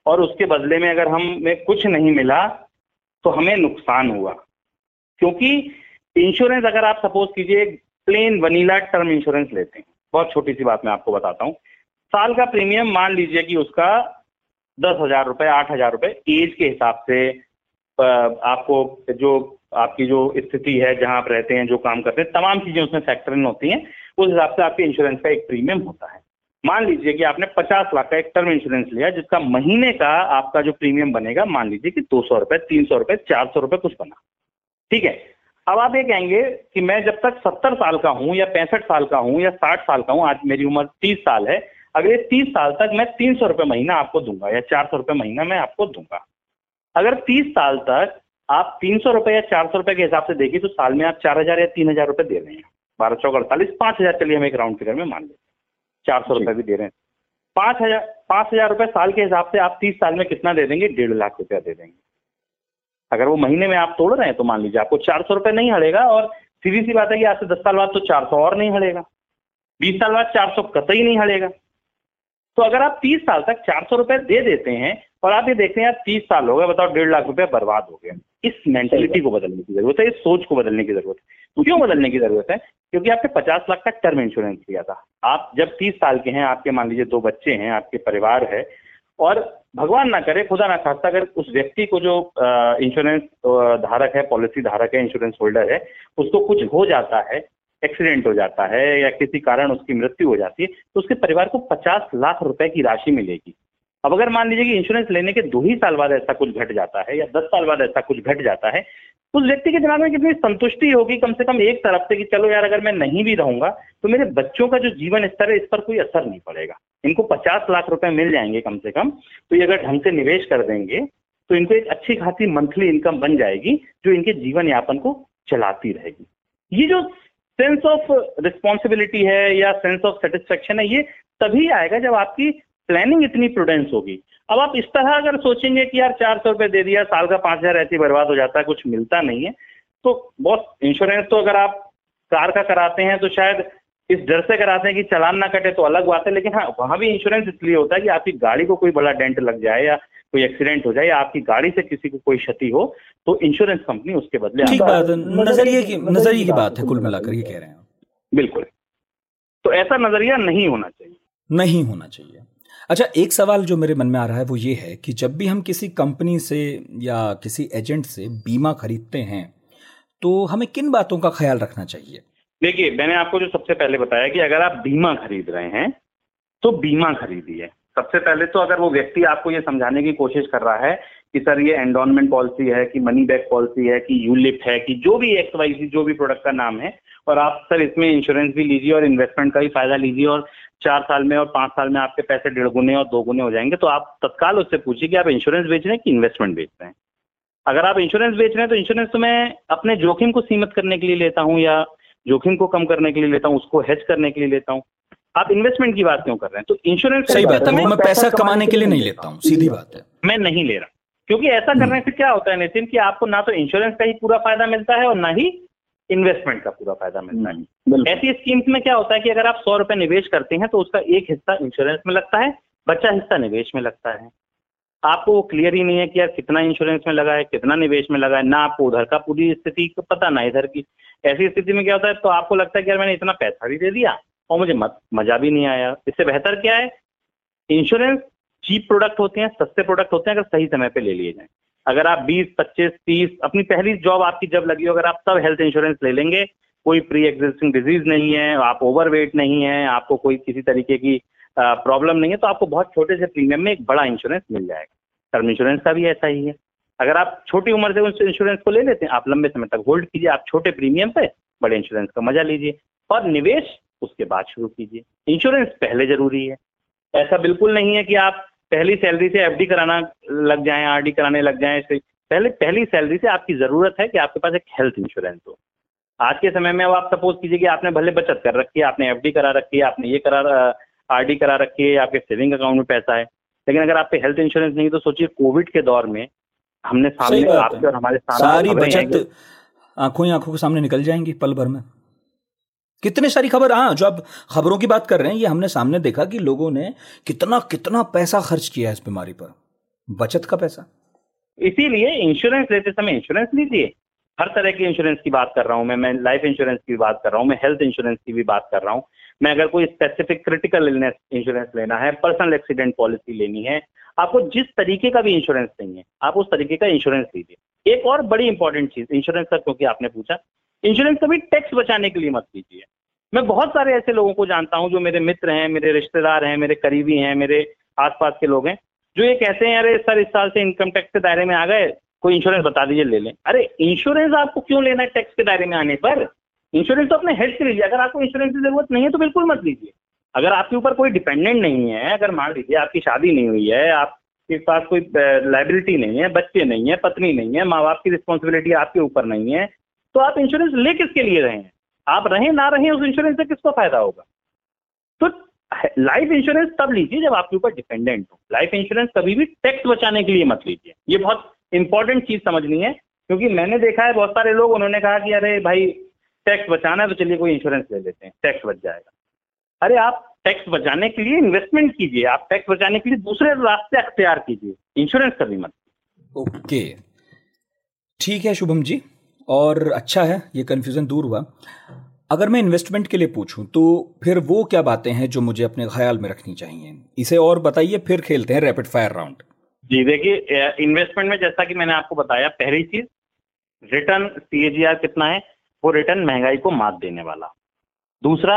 और उसके बदले में अगर हमें कुछ नहीं मिला तो हमें नुकसान हुआ। क्योंकि इंश्योरेंस, अगर आप सपोज कीजिए प्लेन वनीला टर्म इंश्योरेंस लेते हैं, बहुत छोटी सी बात मैं आपको बताता हूँ, साल का प्रीमियम मान लीजिए कि उसका दस हजार रुपये, आठ हजार रुपये, एज के हिसाब से आपको जो आपकी जो स्थिति है, जहाँ आप रहते हैं, जो काम करते हैं, तमाम चीज़ें उसमें फैक्टर इन होती हैं, उस हिसाब से आपके इंश्योरेंस का एक प्रीमियम होता है। मान लीजिए कि आपने पचास लाख का एक टर्म इंश्योरेंस लिया जिसका महीने का आपका जो प्रीमियम बनेगा, मान लीजिए कि दो सौ रुपये, तीन सौ रुपये, चार सौ रुपये कुछ बना, ठीक है। अब आप ये कहेंगे कि मैं जब तक सत्तर साल का हूँ या पैंसठ साल का हूँ या साठ साल का हूँ, आज मेरी उम्र तीस साल है, अगले तीस साल तक मैं तीन सौ रुपये महीना आपको दूंगा या चार सौ रुपये महीना मैं आपको दूंगा। अगर तीस साल तक आप तीन सौ रुपये या चार सौ रुपये के हिसाब से देखिए तो साल में आप चार हजार या तीन हजार रुपये दे रहे हैं, बारह चौक अड़तालीस, पाँच हजार चलिए हम एक राउंड फिगर में मान लेते हैं, चार सौ रुपये भी दे रहे हैं, पाँच हजार पाँच हजार रुपये साल के हिसाब से आप तीस साल में कितना दे देंगे, डेढ़ लाख रुपया दे देंगे। अगर वो महीने में आप तोड़ रहे हैं तो मान लीजिए आपको चार सौ रुपये नहीं हड़ेगा, और सीधी सी बात है कि आज से दस साल बाद तो चार सौ और नहीं हड़ेगा, बीस साल बाद चार सौ कतई नहीं हड़ेगा। तो अगर आप तीस साल तक चार सौ रुपये दे देते हैं और आप ये देखते हैं यार तीस साल हो गए, बताओ डेढ़ लाख रुपया बर्बाद हो गया, इस मेंटेलिटी को बदलने की जरूरत है, इस सोच को बदलने की जरूरत है। क्यों बदलने की जरूरत है? क्योंकि आपने पचास लाख का टर्म इंश्योरेंस लिया था, आप जब तीस साल के हैं, आपके मान लीजिए दो बच्चे हैं, आपके परिवार है, और भगवान ना करे, खुदा ना खास्ता, अगर उस व्यक्ति को जो इंश्योरेंस धारक है, पॉलिसी धारक है, इंश्योरेंस होल्डर है, उसको कुछ हो जाता है, एक्सीडेंट हो जाता है या किसी कारण उसकी मृत्यु हो जाती है, तो उसके परिवार को पचास लाख रुपए की राशि मिलेगी। अब अगर मान लीजिए कि इंश्योरेंस लेने के दो ही साल बाद ऐसा कुछ घट जाता है या दस साल बाद ऐसा कुछ घट जाता है, उस व्यक्ति के दिमाग में कितनी संतुष्टि होगी कम से कम एक तरफ से कि चलो यार अगर मैं नहीं भी रहूंगा तो मेरे बच्चों का जो जीवन स्तर है इस पर कोई असर नहीं पड़ेगा, इनको पचास लाख रुपए मिल जाएंगे कम से कम, तो ये अगर ढंग से निवेश कर देंगे तो इनको एक अच्छी खासी मंथली इनकम बन जाएगी जो इनके जीवन यापन को चलाती रहेगी। ये जो सेंस ऑफ रिस्पॉन्सिबिलिटी है या सेंस ऑफ सेटिस्फेक्शन है, ये तभी आएगा जब आपकी प्लानिंग इतनी प्रूडेंस होगी। अब आप इस तरह अगर सोचेंगे कि यार चार सौ रुपये दे दिया, साल का पाँच हजार ऐसे बर्बाद हो जाता है, कुछ मिलता नहीं है, तो बहुत इंश्योरेंस तो अगर आप कार का कराते हैं तो शायद इस डर से कराते हैं कि चालान ना कटे तो अलग बात है, लेकिन हाँ वहाँ भी इंश्योरेंस इसलिए होता है कि आपकी गाड़ी को कोई बड़ा डेंट लग जाए या कोई एक्सीडेंट हो जाए या आपकी गाड़ी से किसी को कोई क्षति हो तो इंश्योरेंस कंपनी उसके बदले। ठीक बात, नजरिए की नजरिए की बात है कुल मिलाकर ये कह रहे हैं। बिल्कुल, तो ऐसा नजरिया नहीं होना चाहिए, नहीं होना चाहिए। अच्छा, एक सवाल जो मेरे मन में आ रहा है वो ये है कि जब भी हम किसी कंपनी से या किसी एजेंट से बीमा खरीदते हैं तो हमें किन बातों का ख्याल रखना चाहिए? देखिए, मैंने आपको जो सबसे पहले बताया कि अगर आप बीमा खरीद रहे हैं तो बीमा खरीदिए। सबसे पहले तो अगर वो व्यक्ति आपको ये समझाने की कोशिश कर रहा है कि सर ये एंडोमेंट पॉलिसी है कि मनी बैक पॉलिसी है कि यूलिप है कि जो भी एक्स वाई सी जो भी प्रोडक्ट का नाम है और आप सर इसमें इंश्योरेंस भी लीजिए और इन्वेस्टमेंट का भी फायदा लीजिए और चार साल में और पाँच साल में आपके पैसे डेढ़ गुने और दो गुने हो जाएंगे, तो आप तत्काल उससे पूछिए कि आप इंश्योरेंस बेच रहे हैं कि इन्वेस्टमेंट बेच रहे हैं। अगर आप इंश्योरेंस बेच रहे हैं तो इंश्योरेंस तो मैं अपने जोखिम को सीमित करने के लिए लेता हूँ या जोखिम को कम करने के लिए लेता हूँ, उसको हेज करने के लिए लेता हूँ। आप इन्वेस्टमेंट की बात क्यों कर रहे हैं? तो इंश्योरेंस सही बात है, मैं पैसा कमाने के लिए नहीं लेता हूँ, सीधी बात है, मैं नहीं ले रहा। क्योंकि ऐसा करने से क्या होता है नितिन कि आपको ना तो इंश्योरेंस का ही पूरा फायदा मिलता है और ना ही इन्वेस्टमेंट का पूरा फायदा मिलता है। ऐसी स्कीम्स में क्या होता है कि अगर आप सौ रुपए निवेश करते हैं तो उसका एक हिस्सा इंश्योरेंस में लगता है, बचा हिस्सा निवेश में लगता है। आपको वो क्लियर ही नहीं है कि यार कितना इंश्योरेंस में लगा है कितना निवेश में लगा है, ना आपको उधर का पूरी स्थिति पता ना इधर की। ऐसी स्थिति में क्या होता है तो आपको लगता है कि यार मैंने इतना पैसा भी दे दिया और मुझे मजा भी नहीं आया। इससे बेहतर क्या है, इंश्योरेंस चीप प्रोडक्ट होते हैं, सस्ते प्रोडक्ट होते हैं अगर सही समय पे ले लिए जाए। अगर आप बीस, पच्चीस, तीस अपनी पहली जॉब आपकी जब लगी हो अगर आप सब हेल्थ इंश्योरेंस ले लेंगे, कोई प्री एग्जिस्टिंग डिजीज नहीं है, आप ओवरवेट नहीं है, आपको कोई किसी तरीके की प्रॉब्लम नहीं है, तो आपको बहुत छोटे से प्रीमियम में एक बड़ा इंश्योरेंस मिल जाएगा। टर्म इंश्योरेंस का भी ऐसा ही है, अगर आप छोटी उम्र से उस इंश्योरेंस को ले लेते हैं आप लंबे समय तक होल्ड कीजिए, आप छोटे प्रीमियम पे बड़े इंश्योरेंस का मजा लीजिए और निवेश उसके बाद शुरू कीजिए। इंश्योरेंस पहले जरूरी है, ऐसा बिल्कुल नहीं है कि आप पहली सैलरी से एफडी कराना लग जाएं, आरडी कराने लग जाएं। पहले पहली सैलरी से आपकी ज़रूरत है कि आपके पास एक हेल्थ इंश्योरेंस हो। आज के समय में अब आप सपोज कीजिए कि आपने भले बचत कर रखी है, आपने एफडी करा रखी है, आपने ये करा आरडी करा रखी है, आपके सेविंग अकाउंट में पैसा है, लेकिन अगर आपके हेल्थ इंश्योरेंस नहीं है तो सोचिए कोविड के दौर में हमने सामने आपके और हमारे सारी बचत आंखों ही आंखों के सामने निकल जाएंगी पल भर में। कितने सारी खबर, हाँ जो आप खबरों की बात कर रहे हैं ये हमने सामने देखा कि लोगों ने कितना कितना पैसा खर्च किया है इस बीमारी पर, बचत का पैसा। इसीलिए इंश्योरेंस लेते समय इंश्योरेंस लीजिए, हर तरह के इंश्योरेंस की बात कर रहा हूँ मैं मैं लाइफ इंश्योरेंस की बात कर रहा हूँ, मैं हेल्थ इंश्योरेंस की भी बात कर रहा हूँ, मैं अगर कोई स्पेसिफिक क्रिटिकल इलनेस इंश्योरेंस लेना है, पर्सनल एक्सीडेंट पॉलिसी लेनी है, आपको जिस तरीके का भी इंश्योरेंस नहीं है आप उस तरीके का इंश्योरेंस लीजिए। एक और बड़ी इंपॉर्टेंट चीज इंश्योरेंस का, क्योंकि आपने पूछा, इंश्योरेंस कभी टैक्स बचाने के लिए मत लीजिए। मैं बहुत सारे ऐसे लोगों को जानता हूं जो मेरे मित्र हैं, मेरे रिश्तेदार हैं, मेरे करीबी हैं, मेरे आसपास के लोग हैं, जो ये कहते हैं अरे सर इस साल से इनकम टैक्स के दायरे में आ गए, कोई इंश्योरेंस बता दीजिए ले लें। अरे इंश्योरेंस आपको क्यों लेना है टैक्स के दायरे में आने पर? इंश्योरेंस तो अपने हेल्थ के लीजिए। अगर आपको इंश्योरेंस की जरूरत नहीं है तो बिल्कुल मत लीजिए। अगर आपके ऊपर कोई डिपेंडेंट नहीं है, अगर मान लीजिए आपकी शादी नहीं हुई है, आपके पास कोई लायबिलिटी नहीं है, बच्चे नहीं है, पत्नी नहीं है, माँ बाप की रिस्पॉन्सिबिलिटी आपके ऊपर नहीं है, तो आप इंश्योरेंस ले किसके लिए रहे हैं? आप रहें ना रहें उस इंश्योरेंस से किसको फायदा होगा? तो लाइफ इंश्योरेंस तब लीजिए जब आपके ऊपर डिपेंडेंट हो। लाइफ इंश्योरेंस कभी भी टैक्स बचाने के लिए मत लीजिए, ये बहुत इंपॉर्टेंट चीज समझनी है। क्योंकि मैंने देखा है बहुत सारे लोग, उन्होंने कहा कि अरे भाई टैक्स बचाना है तो चलिए कोई इंश्योरेंस ले लेते हैं, टैक्स बच जाएगा। अरे आप टैक्स बचाने के लिए इन्वेस्टमेंट कीजिए, आप टैक्स बचाने के लिए दूसरे रास्ते अख्तियार कीजिए, इंश्योरेंस कभी मत। ओके, ठीक है शुभम जी, और अच्छा है ये कन्फ्यूज़न दूर हुआ। अगर मैं इन्वेस्टमेंट के लिए पूछूं तो फिर वो क्या बातें हैं जो मुझे अपने ख्याल में रखनी चाहिए, इसे और बताइए, फिर खेलते हैं रैपिड फायर राउंड। जी देखिए, इन्वेस्टमेंट में जैसा कि मैंने आपको बताया, पहली चीज़ रिटर्न सीएजीआर कितना है, वो रिटर्न महंगाई को मात देने वाला। दूसरा,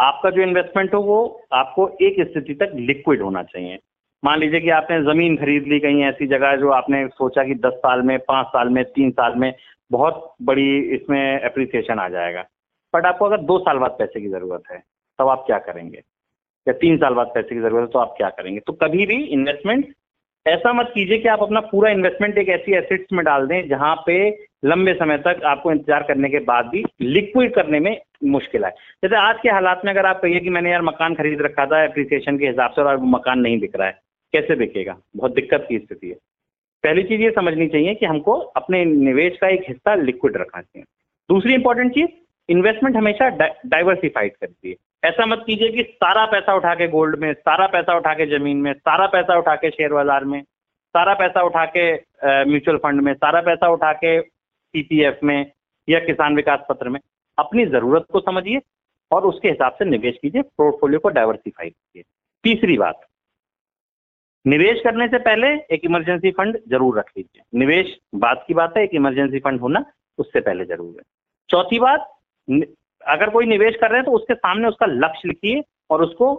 आपका जो इन्वेस्टमेंट हो वो आपको एक स्थिति तक लिक्विड होना चाहिए। मान लीजिए कि आपने ज़मीन खरीद ली कहीं ऐसी जगह जो आपने सोचा कि दस साल में, पाँच साल में, तीन साल में बहुत बड़ी इसमें एप्रिसिएशन आ जाएगा, बट आपको अगर दो साल बाद पैसे की ज़रूरत है तब आप क्या करेंगे, या तीन साल बाद पैसे की ज़रूरत है तो आप क्या करेंगे? तो कभी भी इन्वेस्टमेंट ऐसा मत कीजिए कि आप अपना पूरा इन्वेस्टमेंट एक ऐसी एसेट्स में डाल दें जहाँ पे लंबे समय तक आपको इंतजार करने के बाद भी लिक्विड करने में मुश्किल है। जैसे आज के हालात में अगर आप कहिए कि मैंने यार मकान खरीद रखा था एप्रिसिएशन के हिसाब से और मकान नहीं बिक रहा है, कैसे बिकेगा? बहुत दिक्कत की स्थिति है। पहली चीज़ ये समझनी चाहिए कि हमको अपने निवेश का एक हिस्सा लिक्विड रखना चाहिए। दूसरी इंपॉर्टेंट चीज़, इन्वेस्टमेंट हमेशा डाइवर्सिफाइड करिए। ऐसा मत कीजिए कि सारा पैसा उठा के गोल्ड में, सारा पैसा उठा के जमीन में, सारा पैसा उठा के शेयर बाजार में, सारा पैसा उठा के म्यूचुअल फंड में, सारा पैसा उठा के पीपीएफ में या किसान विकास पत्र में। अपनी ज़रूरत को समझिए और उसके हिसाब से निवेश कीजिए, पोर्टफोलियो को डाइवर्सिफाई कीजिए। तीसरी बात, निवेश करने से पहले एक इमरजेंसी फंड जरूर रख लीजिए। निवेश बाद की बात है, एक इमरजेंसी फंड होना उससे पहले जरूर है। चौथी बात, अगर कोई निवेश कर रहे हैं तो उसके सामने उसका लक्ष्य लिखिए और उसको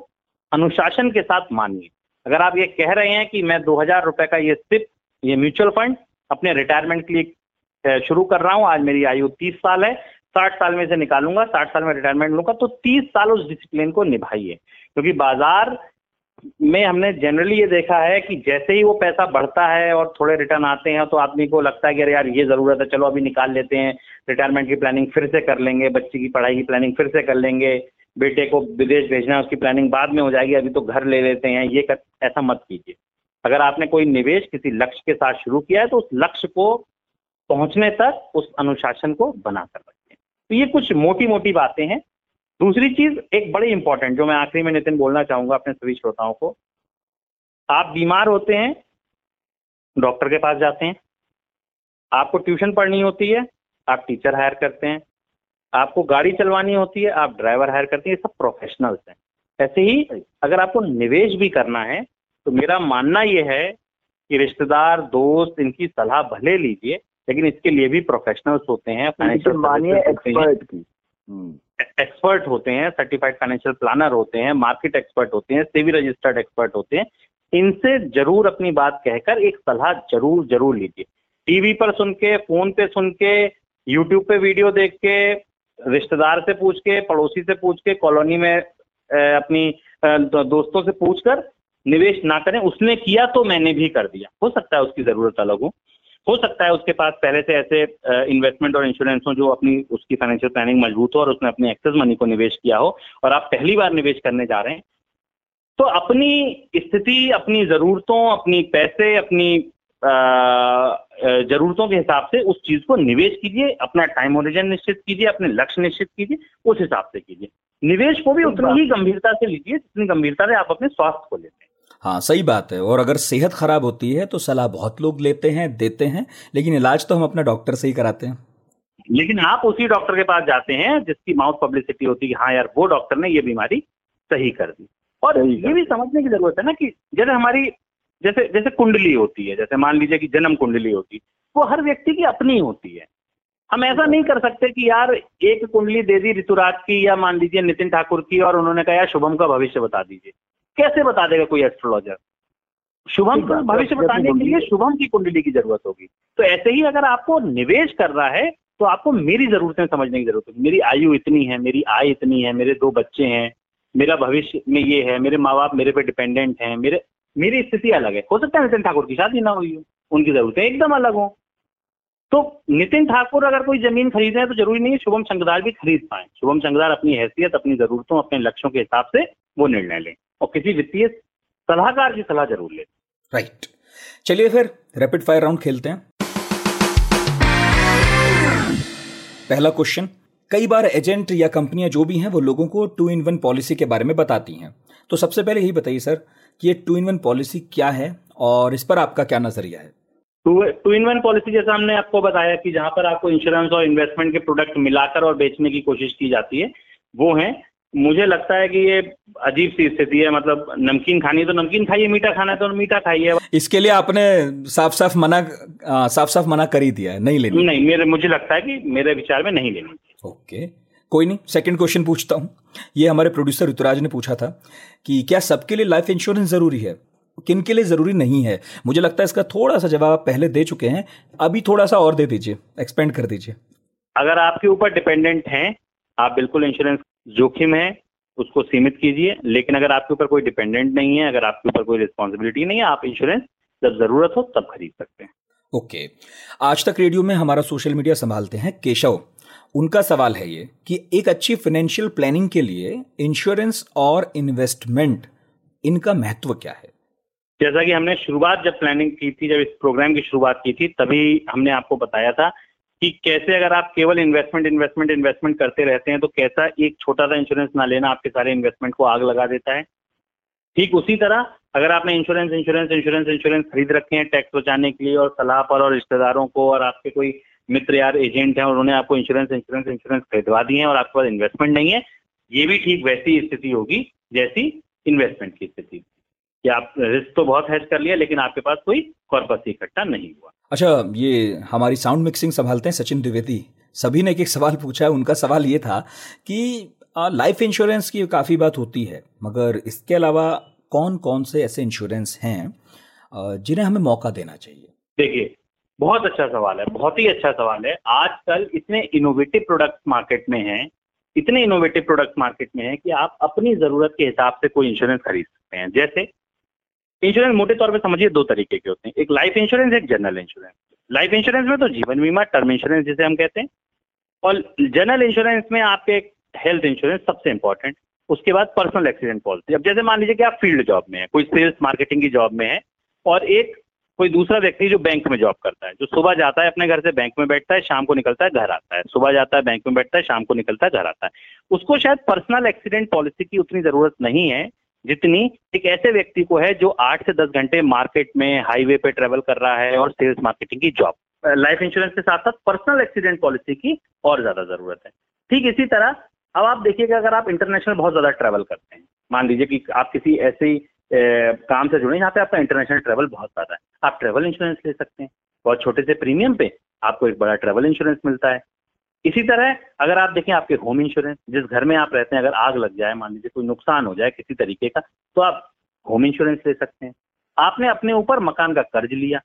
अनुशासन के साथ मानिए। अगर आप ये कह रहे हैं कि मैं दो हजार रुपये का ये सिप, ये म्यूचुअल फंड अपने रिटायरमेंट के लिए शुरू कर रहा हूँ, आज मेरी आयु तीस साल है, साठ साल में से निकालूंगा, साठ साल में रिटायरमेंट लूंगा, तो तीस साल उस डिसिप्लिन को निभाइए। क्योंकि बाजार में हमने जनरली ये देखा है कि जैसे ही वो पैसा बढ़ता है और थोड़े रिटर्न आते हैं तो आदमी को लगता है कि अरे यार ये ज़रूरत है, चलो अभी निकाल लेते हैं, रिटायरमेंट की प्लानिंग फिर से कर लेंगे, बच्चे की पढ़ाई की प्लानिंग फिर से कर लेंगे, बेटे को विदेश भेजना है उसकी प्लानिंग बाद में हो जाएगी, अभी तो घर ले लेते हैं। ये कर, ऐसा मत कीजिए। अगर आपने कोई निवेश किसी लक्ष्य के साथ शुरू किया है तो उस लक्ष्य को पहुँचने तक उस अनुशासन को बना कर रखें। तो ये कुछ मोटी मोटी बातें हैं। दूसरी चीज एक बड़ी इंपॉर्टेंट जो मैं आखिरी में नितिन बोलना चाहूंगा अपने सभी श्रोताओं को, आप बीमार होते हैं डॉक्टर के पास जाते हैं, आपको ट्यूशन पढ़नी होती है आप टीचर हायर करते हैं, आपको गाड़ी चलवानी होती है आप ड्राइवर हायर करते हैं, ये सब प्रोफेशनल्स हैं। ऐसे ही अगर आपको निवेश भी करना है तो मेरा मानना ये है कि रिश्तेदार दोस्त इनकी सलाह भले लीजिए, लेकिन इसके लिए भी प्रोफेशनल्स होते हैं, एक्सपर्ट होते हैं, सर्टिफाइड फाइनेंशियल प्लानर होते हैं, मार्केट एक्सपर्ट होते हैं, सेबी रजिस्टर्ड एक्सपर्ट होते हैं, इनसे जरूर अपनी बात कहकर एक सलाह जरूर जरूर लीजिए। टीवी पर सुन के, फोन पे सुन के, यूट्यूब पे वीडियो देख के, रिश्तेदार से पूछ के, पड़ोसी से पूछ के, कॉलोनी में अपनी दोस्तों से पूछ कर निवेश ना करें। उसने किया तो मैंने भी कर दिया, हो सकता है उसकी जरूरत अलग हो, हो सकता है उसके पास पहले से ऐसे इन्वेस्टमेंट और इंश्योरेंस हो जो अपनी उसकी फाइनेंशियल प्लानिंग मजबूत हो और उसने अपने एक्सेस मनी को निवेश किया हो और आप पहली बार निवेश करने जा रहे हैं। तो अपनी स्थिति, अपनी ज़रूरतों, अपनी पैसे, अपनी ज़रूरतों के हिसाब से उस चीज़ को निवेश कीजिए, अपना टाइम होरिजन निश्चित कीजिए, अपने लक्ष्य निश्चित कीजिए, उस हिसाब से कीजिए। निवेश को भी उतनी ही गंभीरता से लीजिए जितनी गंभीरता से आप अपने स्वास्थ्य को लेते हैं। हाँ, सही बात है। और अगर सेहत खराब होती है तो सलाह बहुत लोग लेते हैं, देते हैं, लेकिन इलाज तो हम अपने डॉक्टर से ही कराते हैं। लेकिन आप उसी डॉक्टर के पास जाते हैं जिसकी माउथ पब्लिसिटी होती है, हाँ यार वो डॉक्टर ने ये बीमारी सही कर दी। और ये भी समझने की जरूरत है ना कि जैसे हमारी जैसे जैसे कुंडली होती है, जैसे मान लीजिए कि जन्म कुंडली होती है, वो हर व्यक्ति की अपनी होती है। हम ऐसा नहीं कर सकते कि यार एक कुंडली दे दी ऋतुराज की या मान लीजिए नितिन ठाकुर की और उन्होंने कहा यार शुभम का भविष्य बता दीजिए। कैसे बता देगा कोई एस्ट्रोलॉजर? शुभम का भविष्य बताने के लिए शुभम की कुंडली की जरूरत होगी। तो ऐसे ही अगर आपको निवेश कर रहा है तो आपको मेरी जरूरतें समझने की जरूरत होगी। मेरी आयु इतनी है, मेरी आय इतनी है, मेरे दो बच्चे हैं, मेरा भविष्य में ये है, मेरे माँ बाप मेरे पे डिपेंडेंट हैं, मेरे मेरी स्थिति अलग है। हो सकता है नितिन ठाकुर की शादी ना हुई हो, उनकी जरूरतें एकदम अलग हों। तो नितिन ठाकुर अगर कोई जमीन खरीद रहे हैं तो जरूरी नहीं है शुभम शंखधार भी खरीद पाए। शुभम शंखधार अपनी हैसियत, अपनी जरूरतों, अपने लक्ष्यों के हिसाब से वो निर्णय लें और किसी वित्तीय सलाहकार की सलाह जरूर लें। राइट, चलिए फिर रैपिड फायर राउंड खेलते हैं। पहला क्वेश्चन, कई बार एजेंट या कंपनियां जो भी हैं वो लोगों को टू इन वन पॉलिसी के बारे में बताती हैं, तो सबसे पहले यही बताइए सर कि ये टू इन वन पॉलिसी क्या है और इस पर आपका क्या नजरिया है? टू इन वन पॉलिसी, जैसा हमने आपको बताया कि जहां पर आपको इंश्योरेंस और इन्वेस्टमेंट के प्रोडक्ट मिलाकर और बेचने की कोशिश की जाती है, वो है। मुझे लगता है कि ये अजीब सी स्थिति है, मतलब नमकीन खानी है तो नमकीन खाइए, मीठा खाना है तो मीठा खाइए। इसके लिए आपने साफ साफ मना साफ साफ मना कर ही दिया है, नहीं लेनी। नहीं, मेरे मुझे लगता है कि मेरे विचार में नहीं लेनी। ओके, कोई नहीं। सेकंड क्वेश्चन पूछता हूँ, ये हमारे प्रोड्यूसर ऋतुराज ने पूछा था कि क्या सबके लिए लाइफ इंश्योरेंस जरूरी है, किन के लिए जरूरी नहीं है? मुझे लगता है इसका थोड़ा सा जवाब आप पहले दे चुके हैं, अभी थोड़ा सा और दे दीजिए, एक्सपेंड कर दीजिए। अगर आपके ऊपर डिपेंडेंट हैं आप बिल्कुल इंश्योरेंस जोखिम है उसको सीमित कीजिए, लेकिन अगर आपके ऊपर कोई डिपेंडेंट नहीं है, अगर आपके ऊपर कोई रिस्पॉन्सिबिलिटी नहीं है, आप इंश्योरेंस जब जरूरत हो तब खरीद सकते हैं। ओके, आज तक रेडियो में हमारा सोशल मीडिया संभालते हैं केशव, उनका सवाल है ये कि एक अच्छी फाइनेंशियल प्लानिंग के लिए इंश्योरेंस और इन्वेस्टमेंट, इनका महत्व क्या है? जैसा कि हमने शुरुआत जब प्लानिंग की थी, जब इस प्रोग्राम की शुरुआत की थी, तभी हमने आपको बताया था कि कैसे अगर आप केवल इन्वेस्टमेंट इन्वेस्टमेंट इन्वेस्टमेंट करते रहते हैं तो कैसा एक छोटा सा इंश्योरेंस ना लेना आपके सारे इन्वेस्टमेंट को आग लगा देता है। ठीक उसी तरह अगर आपने इंश्योरेंस इंश्योरेंस इंश्योरेंस इंश्योरेंस खरीद रखे हैं टैक्स बचाने के लिए और सलाह पर और रिश्तेदारों को और आपके कोई मित्र यार एजेंट हैं उन्होंने आपको इंश्योरेंस इंश्योरेंस इंश्योरेंस खरीदवा दिए हैं और आपके पास इन्वेस्टमेंट नहीं है, ये भी ठीक वैसी स्थिति होगी जैसी इन्वेस्टमेंट की स्थिति कि आप रिस्क तो बहुत हैज कर लिया लेकिन आपके पास कोई कॉर्पस इकट्ठा नहीं हुआ। अच्छा, ये हमारी साउंड मिक्सिंग संभालते हैं सचिन द्विवेदी, सभी ने एक सवाल पूछा है। उनका सवाल ये था कि लाइफ इंश्योरेंस की काफ़ी बात होती है मगर इसके अलावा कौन कौन से ऐसे इंश्योरेंस हैं जिन्हें हमें मौका देना चाहिए। देखिए, बहुत अच्छा सवाल है, बहुत ही अच्छा सवाल है। आजकल इतने इनोवेटिव प्रोडक्ट मार्केट में हैं, इतने इनोवेटिव प्रोडक्ट मार्केट में हैं कि आप अपनी जरूरत के हिसाब से कोई इंश्योरेंस खरीद सकते हैं। जैसे इंश्योरेंस मोटे तौर पे समझिए दो तरीके के होते हैं, एक लाइफ इंश्योरेंस, एक जनरल इंश्योरेंस। लाइफ इंश्योरेंस में तो जीवन बीमा, टर्म इंश्योरेंस जिसे हम कहते हैं, और जनरल इंश्योरेंस में आपके हेल्थ इंश्योरेंस सबसे इंपॉर्टेंट, उसके बाद पर्सनल एक्सीडेंट पॉलिसी। अब जैसे मान लीजिए कि आप फील्ड जॉब में है, कोई सेल्स मार्केटिंग की जॉब में है और एक कोई दूसरा व्यक्ति जो बैंक में जॉब करता है, जो सुबह जाता है अपने घर से बैंक में बैठता है, शाम को निकलता है घर आता है, सुबह जाता है बैंक में बैठता है, शाम को निकलता है घर आता है, उसको शायद पर्सनल एक्सीडेंट पॉलिसी की उतनी ज़रूरत नहीं है जितनी एक ऐसे व्यक्ति को है जो आठ से दस घंटे मार्केट में हाईवे पे ट्रेवल कर रहा है और सेल्स मार्केटिंग की जॉब। लाइफ इंश्योरेंस के साथ साथ पर्सनल एक्सीडेंट पॉलिसी की और ज़्यादा ज़रूरत है। ठीक इसी तरह अब आप देखिएगा, अगर आप इंटरनेशनल बहुत ज़्यादा ट्रैवल करते हैं, मान लीजिए कि आप किसी ऐसी काम से जुड़े यहाँ पे आपका इंटरनेशनल ट्रैवल बहुत ज्यादा है, आप ट्रैवल इंश्योरेंस ले सकते हैं। बहुत छोटे से प्रीमियम पे आपको एक बड़ा ट्रैवल इंश्योरेंस मिलता है। इसी तरह अगर आप देखें आपके होम इंश्योरेंस, जिस घर में आप रहते हैं अगर आग लग जाए, मान लीजिए कोई नुकसान हो जाए किसी तरीके का, तो आप होम इंश्योरेंस ले सकते हैं। आपने अपने ऊपर मकान का कर्ज लिया,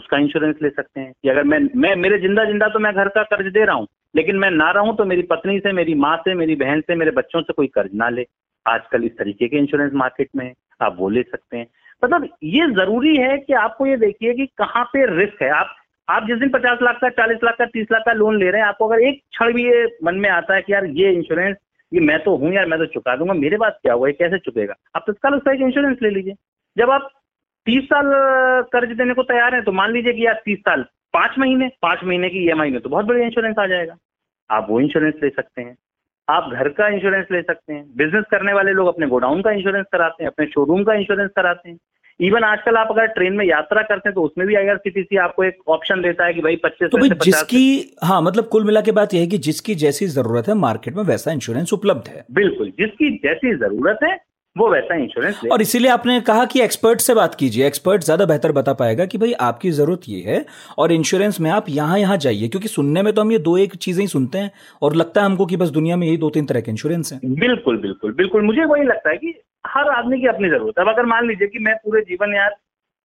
उसका इंश्योरेंस ले सकते हैं कि अगर मैं मैं मेरे जिंदा जिंदा तो मैं घर का कर्ज दे रहा हूँ लेकिन मैं ना रहूँ तो मेरी पत्नी से, मेरी माँ से, मेरी बहन से, मेरे बच्चों से कोई कर्ज ना ले। आजकल इस तरीके के इंश्योरेंस मार्केट में है, आप वो ले सकते हैं। मतलब ये जरूरी है कि आपको ये देखिए कि कहाँ पे रिस्क है। आप आप जिस दिन पचास लाख का, चालीस लाख का, तीस लाख का लोन ले रहे हैं, आपको अगर एक क्षण भी ये मन में आता है कि यार ये इंश्योरेंस, ये मैं तो हूँ यार, मैं तो चुका दूंगा, मेरे पास क्या हुआ, ये कैसे चुकेगा, आप तत्काल उसका एक इंश्योरेंस ले लीजिए। जब आप तीस साल कर्ज देने को तैयार हैं तो मान लीजिए कि यार तीस साल पाँच महीने पाँच महीने की ई एम आई में तो बहुत बड़ा इंश्योरेंस आ जाएगा, आप वो इंश्योरेंस ले सकते हैं। आप घर का इंश्योरेंस ले सकते हैं। बिजनेस करने वाले लोग अपने गोडाउन का इंश्योरेंस कराते हैं, अपने शोरूम का इंश्योरेंस कराते हैं। इवन आजकल आप अगर ट्रेन में यात्रा करते हैं तो उसमें भी I R C T C आपको एक ऑप्शन देता है कि भाई पच्चीस तो से पचास जिसकी हाँ मतलब कुल मिला के बात यह है कि जिसकी जैसी जरूरत है मार्केट में वैसा इंश्योरेंस उपलब्ध है। बिल्कुल, जिसकी जैसी जरूरत है वो वैसा इंश्योरेंस। और इसीलिए आपने कहा कि एक्सपर्ट से बात कीजिए, एक्सपर्ट ज्यादा बेहतर बता पाएगा कि भाई आपकी जरूरत ये है और इंश्योरेंस में आप यहाँ यहाँ जाइए, क्योंकि सुनने में तो हम ये दो एक चीजें ही सुनते हैं और लगता है हमको कि बस दुनिया में यही दो तीन तरह के इंश्योरेंस हैं। बिल्कुल बिल्कुल बिल्कुल, मुझे वही लगता है कि हर आदमी की अपनी जरूरत है। अब अगर मान लीजिए कि मैं पूरे जीवन यार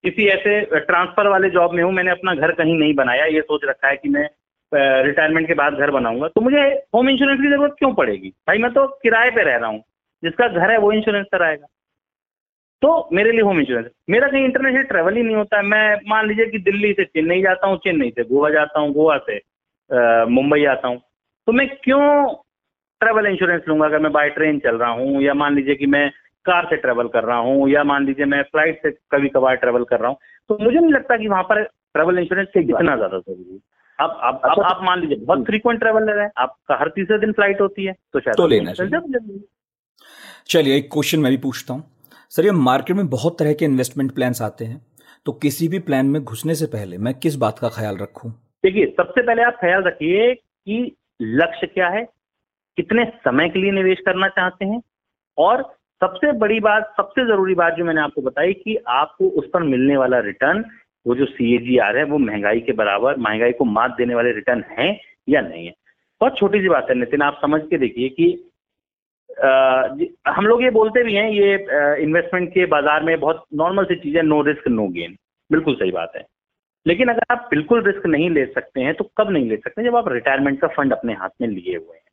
किसी ऐसे ट्रांसफर वाले जॉब में हूँ, मैंने अपना घर कहीं नहीं बनाया, ये सोच रखा है कि मैं रिटायरमेंट के बाद घर बनाऊंगा, तो मुझे होम इंश्योरेंस की जरूरत क्यों पड़ेगी, भाई मैं तो किराए पे रह रहा हूँ, जिसका घर है वो इंश्योरेंस कराएगा, तो मेरे लिए होम इंश्योरेंस। मेरा कहीं इंटरनेशनल ट्रैवल ही नहीं होता है, मैं मान लीजिए कि दिल्ली से चेन्नई जाता हूँ, चेन्नई से गोवा जाता हूँ, गोवा से मुंबई आता हूँ, तो मैं क्यों ट्रैवल इंश्योरेंस लूंगा अगर मैं बाय ट्रेन चल रहा हूँ, या मान लीजिए कि मैं कार से ट्रैवल कर रहा हूँ, या मान लीजिए मैं फ्लाइट से कभी कभार ट्रैवल कर रहा हूँ, तो मुझे नहीं लगता कि वहाँ पर ट्रैवल इंश्योरेंस से इतना ज़्यादा जरूरी है। अब आप, आप, आप मान लीजिए बहुत फ्रीक्वेंट ट्रैवलर है, आपका हर तीसरे दिन फ्लाइट होती है, तो शायद। चलिए एक क्वेश्चन मैं भी पूछता हूँ सर, ये मार्केट में बहुत तरह के इन्वेस्टमेंट प्लान्स आते हैं, तो किसी भी प्लान में घुसने से पहले मैं किस बात का ख्याल रखूं? देखिए, सबसे पहले आप ख्याल रखिए कि लक्ष्य क्या है, कितने समय के लिए निवेश करना चाहते हैं, और सबसे बड़ी बात, सबसे जरूरी बात जो मैंने आपको बताई कि आपको उस पर मिलने वाला रिटर्न, वो जो सी ए जी आर है वो महंगाई के बराबर, महंगाई को मात देने वाले रिटर्न है या नहीं है। बहुत छोटी सी बात है नितिन, आप समझ के देखिए कि आ, हम लोग ये बोलते भी हैं, ये इन्वेस्टमेंट के बाजार में बहुत नॉर्मल सी चीज़ है, नो रिस्क नो गेन, बिल्कुल सही बात है। लेकिन अगर आप बिल्कुल रिस्क नहीं ले सकते हैं तो कब नहीं ले सकते, जब आप रिटायरमेंट का फंड अपने हाथ में लिए हुए हैं।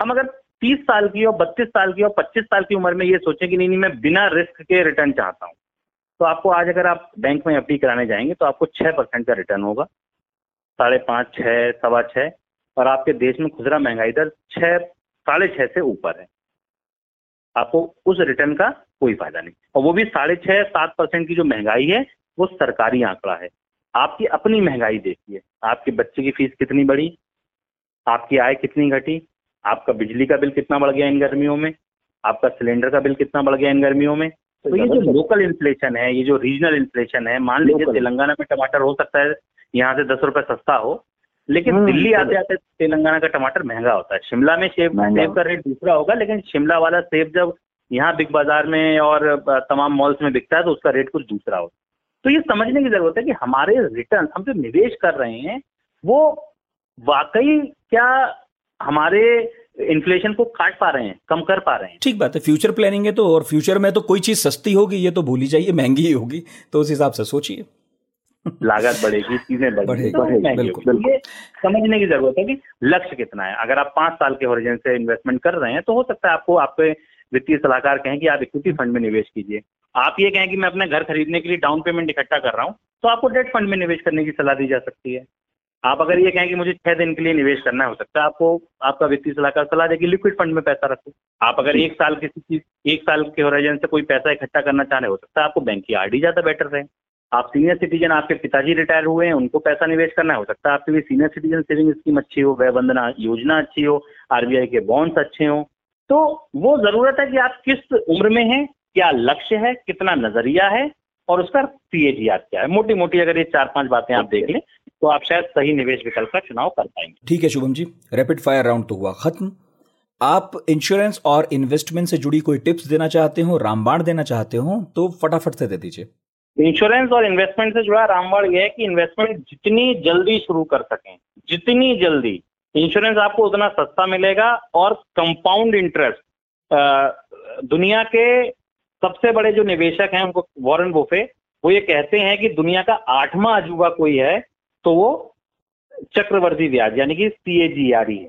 हम अगर तीस साल की और बत्तीस साल की और पच्चीस साल की उम्र में ये सोचें कि नहीं नहीं मैं बिना रिस्क के रिटर्न चाहता हूँ, तो आपको आज अगर आप बैंक में एफ डी कराने जाएंगे तो आपको छः परसेंट का रिटर्न होगा, साढ़े पाँच, छः, सवा छः, और आपके देश में खुदरा महंगाई दर छः साढ़े छः से ऊपर है, आपको उस रिटर्न का कोई फायदा नहीं। और वो भी साढ़े छः सात परसेंट की जो महंगाई है वो सरकारी आंकड़ा है, आपकी अपनी महंगाई देखिए, आपके बच्चे की फीस कितनी बढ़ी, आपकी आय कितनी घटी, आपका बिजली का बिल कितना बढ़ गया इन गर्मियों में, आपका सिलेंडर का बिल कितना बढ़ गया इन गर्मियों में। तो ये जो लोकल इन्फ्लेशन है, ये जो रीजनल इन्फ्लेशन है, मान लीजिए तेलंगाना में टमाटर हो सकता है यहाँ से दस रुपये सस्ता हो, लेकिन दिल्ली आते आते तेलंगाना का टमाटर महंगा होता है। शिमला में सेब सेब का रेट दूसरा होगा, लेकिन शिमला वाला सेब जब यहाँ बिग बाजार में और तमाम मॉल्स में बिकता है तो उसका रेट कुछ दूसरा होता है। तो ये समझने की जरूरत है कि हमारे रिटर्न, हम जो निवेश कर रहे हैं, वो वाकई क्या हमारे इन्फ्लेशन को काट पा रहे हैं, कम कर पा रहे हैं। ठीक बात है, फ्यूचर प्लानिंग है तो, और फ्यूचर में तो कोई चीज सस्ती होगी ये तो भूल ही जाइए, महंगी ही होगी, तो उस हिसाब से सोचिए, लागत बढ़ेगी, चीजें बढ़ेगी, बिल्कुल। ये समझने की जरूरत है कि लक्ष्य कितना है। अगर आप पांच साल के होरिजन से इन्वेस्टमेंट कर रहे हैं तो हो सकता है आपको आपके वित्तीय सलाहकार कहें कि आप इक्विटी फंड में निवेश कीजिए, आप ये कहें कि मैं अपने घर खरीदने के लिए डाउन पेमेंट इकट्ठा कर रहा हूँ तो आपको डेट फंड में निवेश करने की सलाह दी जा सकती है। आप अगर ये कहें कि मुझे छह दिन के लिए निवेश करना है, हो सकता है आपको आपका वित्तीय सलाहकार सलाह देगी लिक्विड फंड में पैसा रखो। आप अगर एक साल किसी चीज एक साल के होराइजन से कोई पैसा इकट्ठा करना चाह रहे, हो सकता है आपको बैंक की आरडी ज्यादा बेटर रहे। आप सीनियर सिटीजन, आपके पिताजी रिटायर हुए हैं, उनको पैसा निवेश करना है, हो सकता है आपके लिए सीनियर सिटीजन सेविंग स्कीम अच्छी हो, वय वंदना योजना अच्छी हो, आरबीआई के बॉन्ड्स अच्छे हो। तो वो जरूरत है कि आप किस उम्र में हैं, क्या लक्ष्य है, कितना नजरिया है और उसका सीएजीआर क्या है। मोटी मोटी अगर ये चार पांच बातें आप देख लें तो आप शायद सही निवेश विकल्प का चुनाव कर पाएंगे। ठीक है Shubham ji, rapid fire round तो हुआ खत्म। आप इंश्योरेंस और इन्वेस्टमेंट से जुड़ी कोई टिप्स देना चाहते हो, रामबाण देना चाहते हो तो फटाफट से दे दीजिए। इंश्योरेंस और इन्वेस्टमेंट से जुड़ा रामबाण यह है कि इन्वेस्टमेंट जितनी जल्दी शुरू कर सकें, जितनी जल्दी। इंश्योरेंस आपको उतना सस्ता मिलेगा और कंपाउंड इंटरेस्ट। दुनिया के सबसे बड़े जो निवेशक हैं उनको वॉरेन बफेट, वो ये कहते हैं कि दुनिया का आठवां अजूबा कोई है तो वो चक्रवर्ती ब्याज यानी कि सीएजीआर है।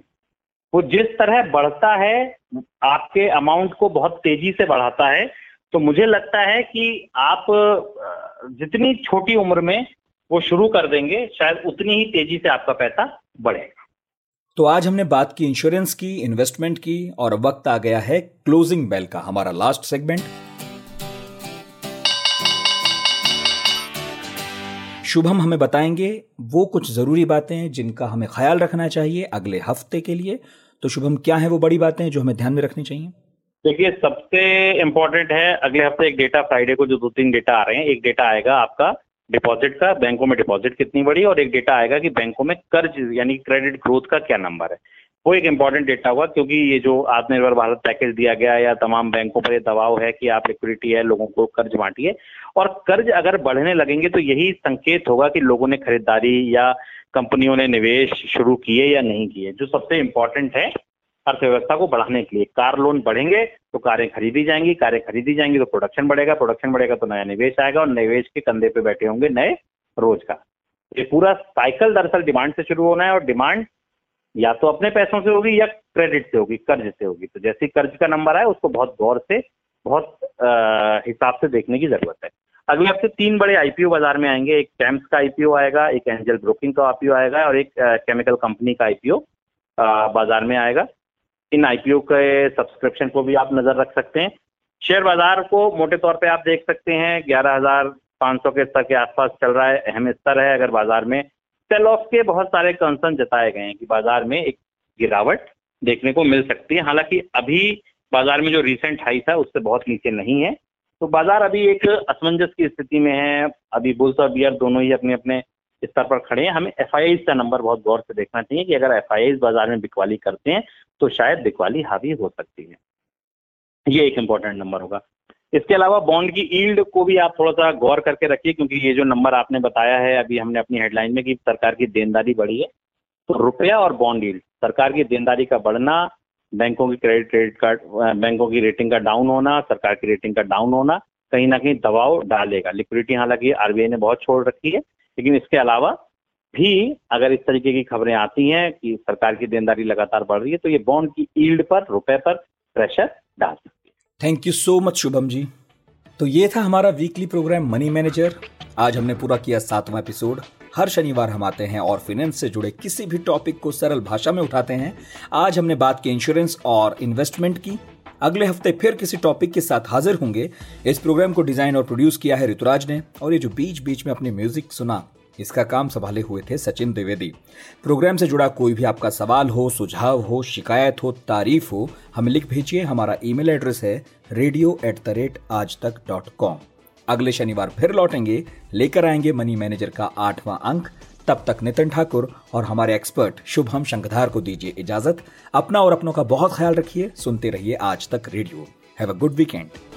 वो जिस तरह बढ़ता है आपके अमाउंट को बहुत तेजी से बढ़ाता है। तो मुझे लगता है कि आप जितनी छोटी उम्र में वो शुरू कर देंगे शायद उतनी ही तेजी से आपका पैसा बढ़ेगा। तो आज हमने बात की इंश्योरेंस की, इन्वेस्टमेंट की, और वक्त आ गया है क्लोजिंग बेल का, हमारा लास्ट सेगमेंट। शुभम हमें बताएंगे वो कुछ जरूरी बातें जिनका हमें ख्याल रखना चाहिए अगले हफ्ते के लिए। तो शुभम, क्या है वो बड़ी बातें जो हमें ध्यान में रखनी चाहिए? देखिए, सबसे इम्पोर्टेंट है अगले हफ्ते एक डेटा फ्राइडे को जो दो तीन डेटा आ रहे हैं। एक डेटा आएगा आपका डिपॉजिट का, बैंकों में डिपॉजिट कितनी बढ़ी, और एक डेटा आएगा कि बैंकों में कर्ज यानी क्रेडिट ग्रोथ का क्या नंबर है। वो एक इम्पॉर्टेंट डेटा हुआ, क्योंकि ये जो आत्मनिर्भर भारत पैकेज दिया गया या तमाम बैंकों पर ये दबाव है कि आप लिक्विडिटी है, लोगों को कर्ज बांटिए, और कर्ज अगर बढ़ने लगेंगे तो यही संकेत होगा कि लोगों ने खरीदारी या कंपनियों ने निवेश शुरू किए या नहीं किए, जो सबसे इम्पोर्टेंट है अर्थव्यवस्था को बढ़ाने के लिए। कार लोन बढ़ेंगे तो कारें खरीदी जाएंगी, कारें खरीदी जाएंगी तो प्रोडक्शन बढ़ेगा, प्रोडक्शन बढ़ेगा तो नया निवेश आएगा, और निवेश के कंधे पे बैठे होंगे नए रोजगार। ये पूरा साइकिल दरअसल डिमांड से शुरू होना है, और डिमांड या तो अपने पैसों से होगी या क्रेडिट से होगी, कर्ज से होगी। तो जैसे कर्ज का नंबर आए उसको बहुत गौर से, बहुत हिसाब से देखने की जरूरत है। अगले हफ्ते तीन बड़े आईपीओ बाजार में आएंगे। एक टैम्स का आईपीओ आएगा, एक एंजल ब्रोकिंग का आईपीओ आएगा, और एक केमिकल कंपनी का आईपीओ बाजार में आएगा। इन आईपीओ के सब्सक्रिप्शन को भी आप नजर रख सकते हैं। शेयर बाजार को मोटे तौर पे आप देख सकते हैं, ग्यारह हज़ार पाँच सौ के स्तर के आसपास चल रहा है, अहम स्तर है। अगर बाजार में सेल ऑफ के बहुत सारे कंसर्न जताए गए हैं कि बाजार में एक गिरावट देखने को मिल सकती है। हालांकि अभी बाजार में जो रिसेंट हाई था उससे बहुत नीचे नहीं है, तो बाजार अभी एक असमंजस की स्थिति में है। अभी बुल्स और बियर दोनों ही अपने अपने स्तर पर खड़े हैं। हमें एफआईआई का नंबर बहुत गौर से देखना चाहिए कि अगर एफआईआई बाजार में बिकवाली करते हैं तो शायद बिकवाली हावी हो सकती है, ये एक इम्पोर्टेंट नंबर होगा। इसके अलावा बॉन्ड की यील्ड को भी आप थोड़ा सा गौर करके रखिए, क्योंकि ये जो नंबर आपने बताया है अभी हमने अपनी हेडलाइन में कि सरकार की देनदारी बढ़ी है, तो रुपया और बॉन्ड यील्ड, सरकार की देनदारी का बढ़ना, बैंकों की क्रेडिट रेट का, बैंकों की रेटिंग का डाउन होना, सरकार की रेटिंग का डाउन होना, कहीं ना कहीं दबाव डालेगा। लिक्विडिटी हालांकि आरबीआई ने बहुत छोड़ रखी है, लेकिन इसके अलावा भी अगर इस तरीके की खबरें आती हैं कि सरकार की देनदारी लगातार बढ़ रही है तो ये बॉन्ड की यील्ड पर, रुपए पर प्रेशर डाल सकती है। Thank you so much Shubham ji. तो ये था हमारा वीकली प्रोग्राम मनी मैनेजर। आज हमने पूरा किया सातवां एपिसोड। हर शनिवार हम आते हैं और फाइनेंस से जुड़े किसी भी टॉपिक को सरल भाषा में उठाते हैं। आज हमने बात की इंश्योरेंस और इन्वेस्टमेंट की। अगले हफ्ते फिर किसी टॉपिक के साथ हाजिर होंगे। इस प्रोग्राम को डिजाइन और प्रोड्यूस किया है ऋतुराज ने, और ये जो बीच बीच में अपने म्यूजिक सुना इसका काम संभाले हुए थे सचिन द्विवेदी। प्रोग्राम से जुड़ा कोई भी आपका सवाल हो, सुझाव हो, शिकायत हो, तारीफ हो, हमें लिख भेजिए। हमारा ईमेल एड्रेस है radio at the rate Aaj Tak dot com. अगले शनिवार फिर लौटेंगे, लेकर आएंगे मनी मैनेजर का आठवां अंक। तब तक नितिन ठाकुर और हमारे एक्सपर्ट शुभम शंखधार को दीजिए इजाजत। अपना और अपनों का बहुत ख्याल रखिए। सुनते रहिए Aaj Tak radio. Have a good weekend.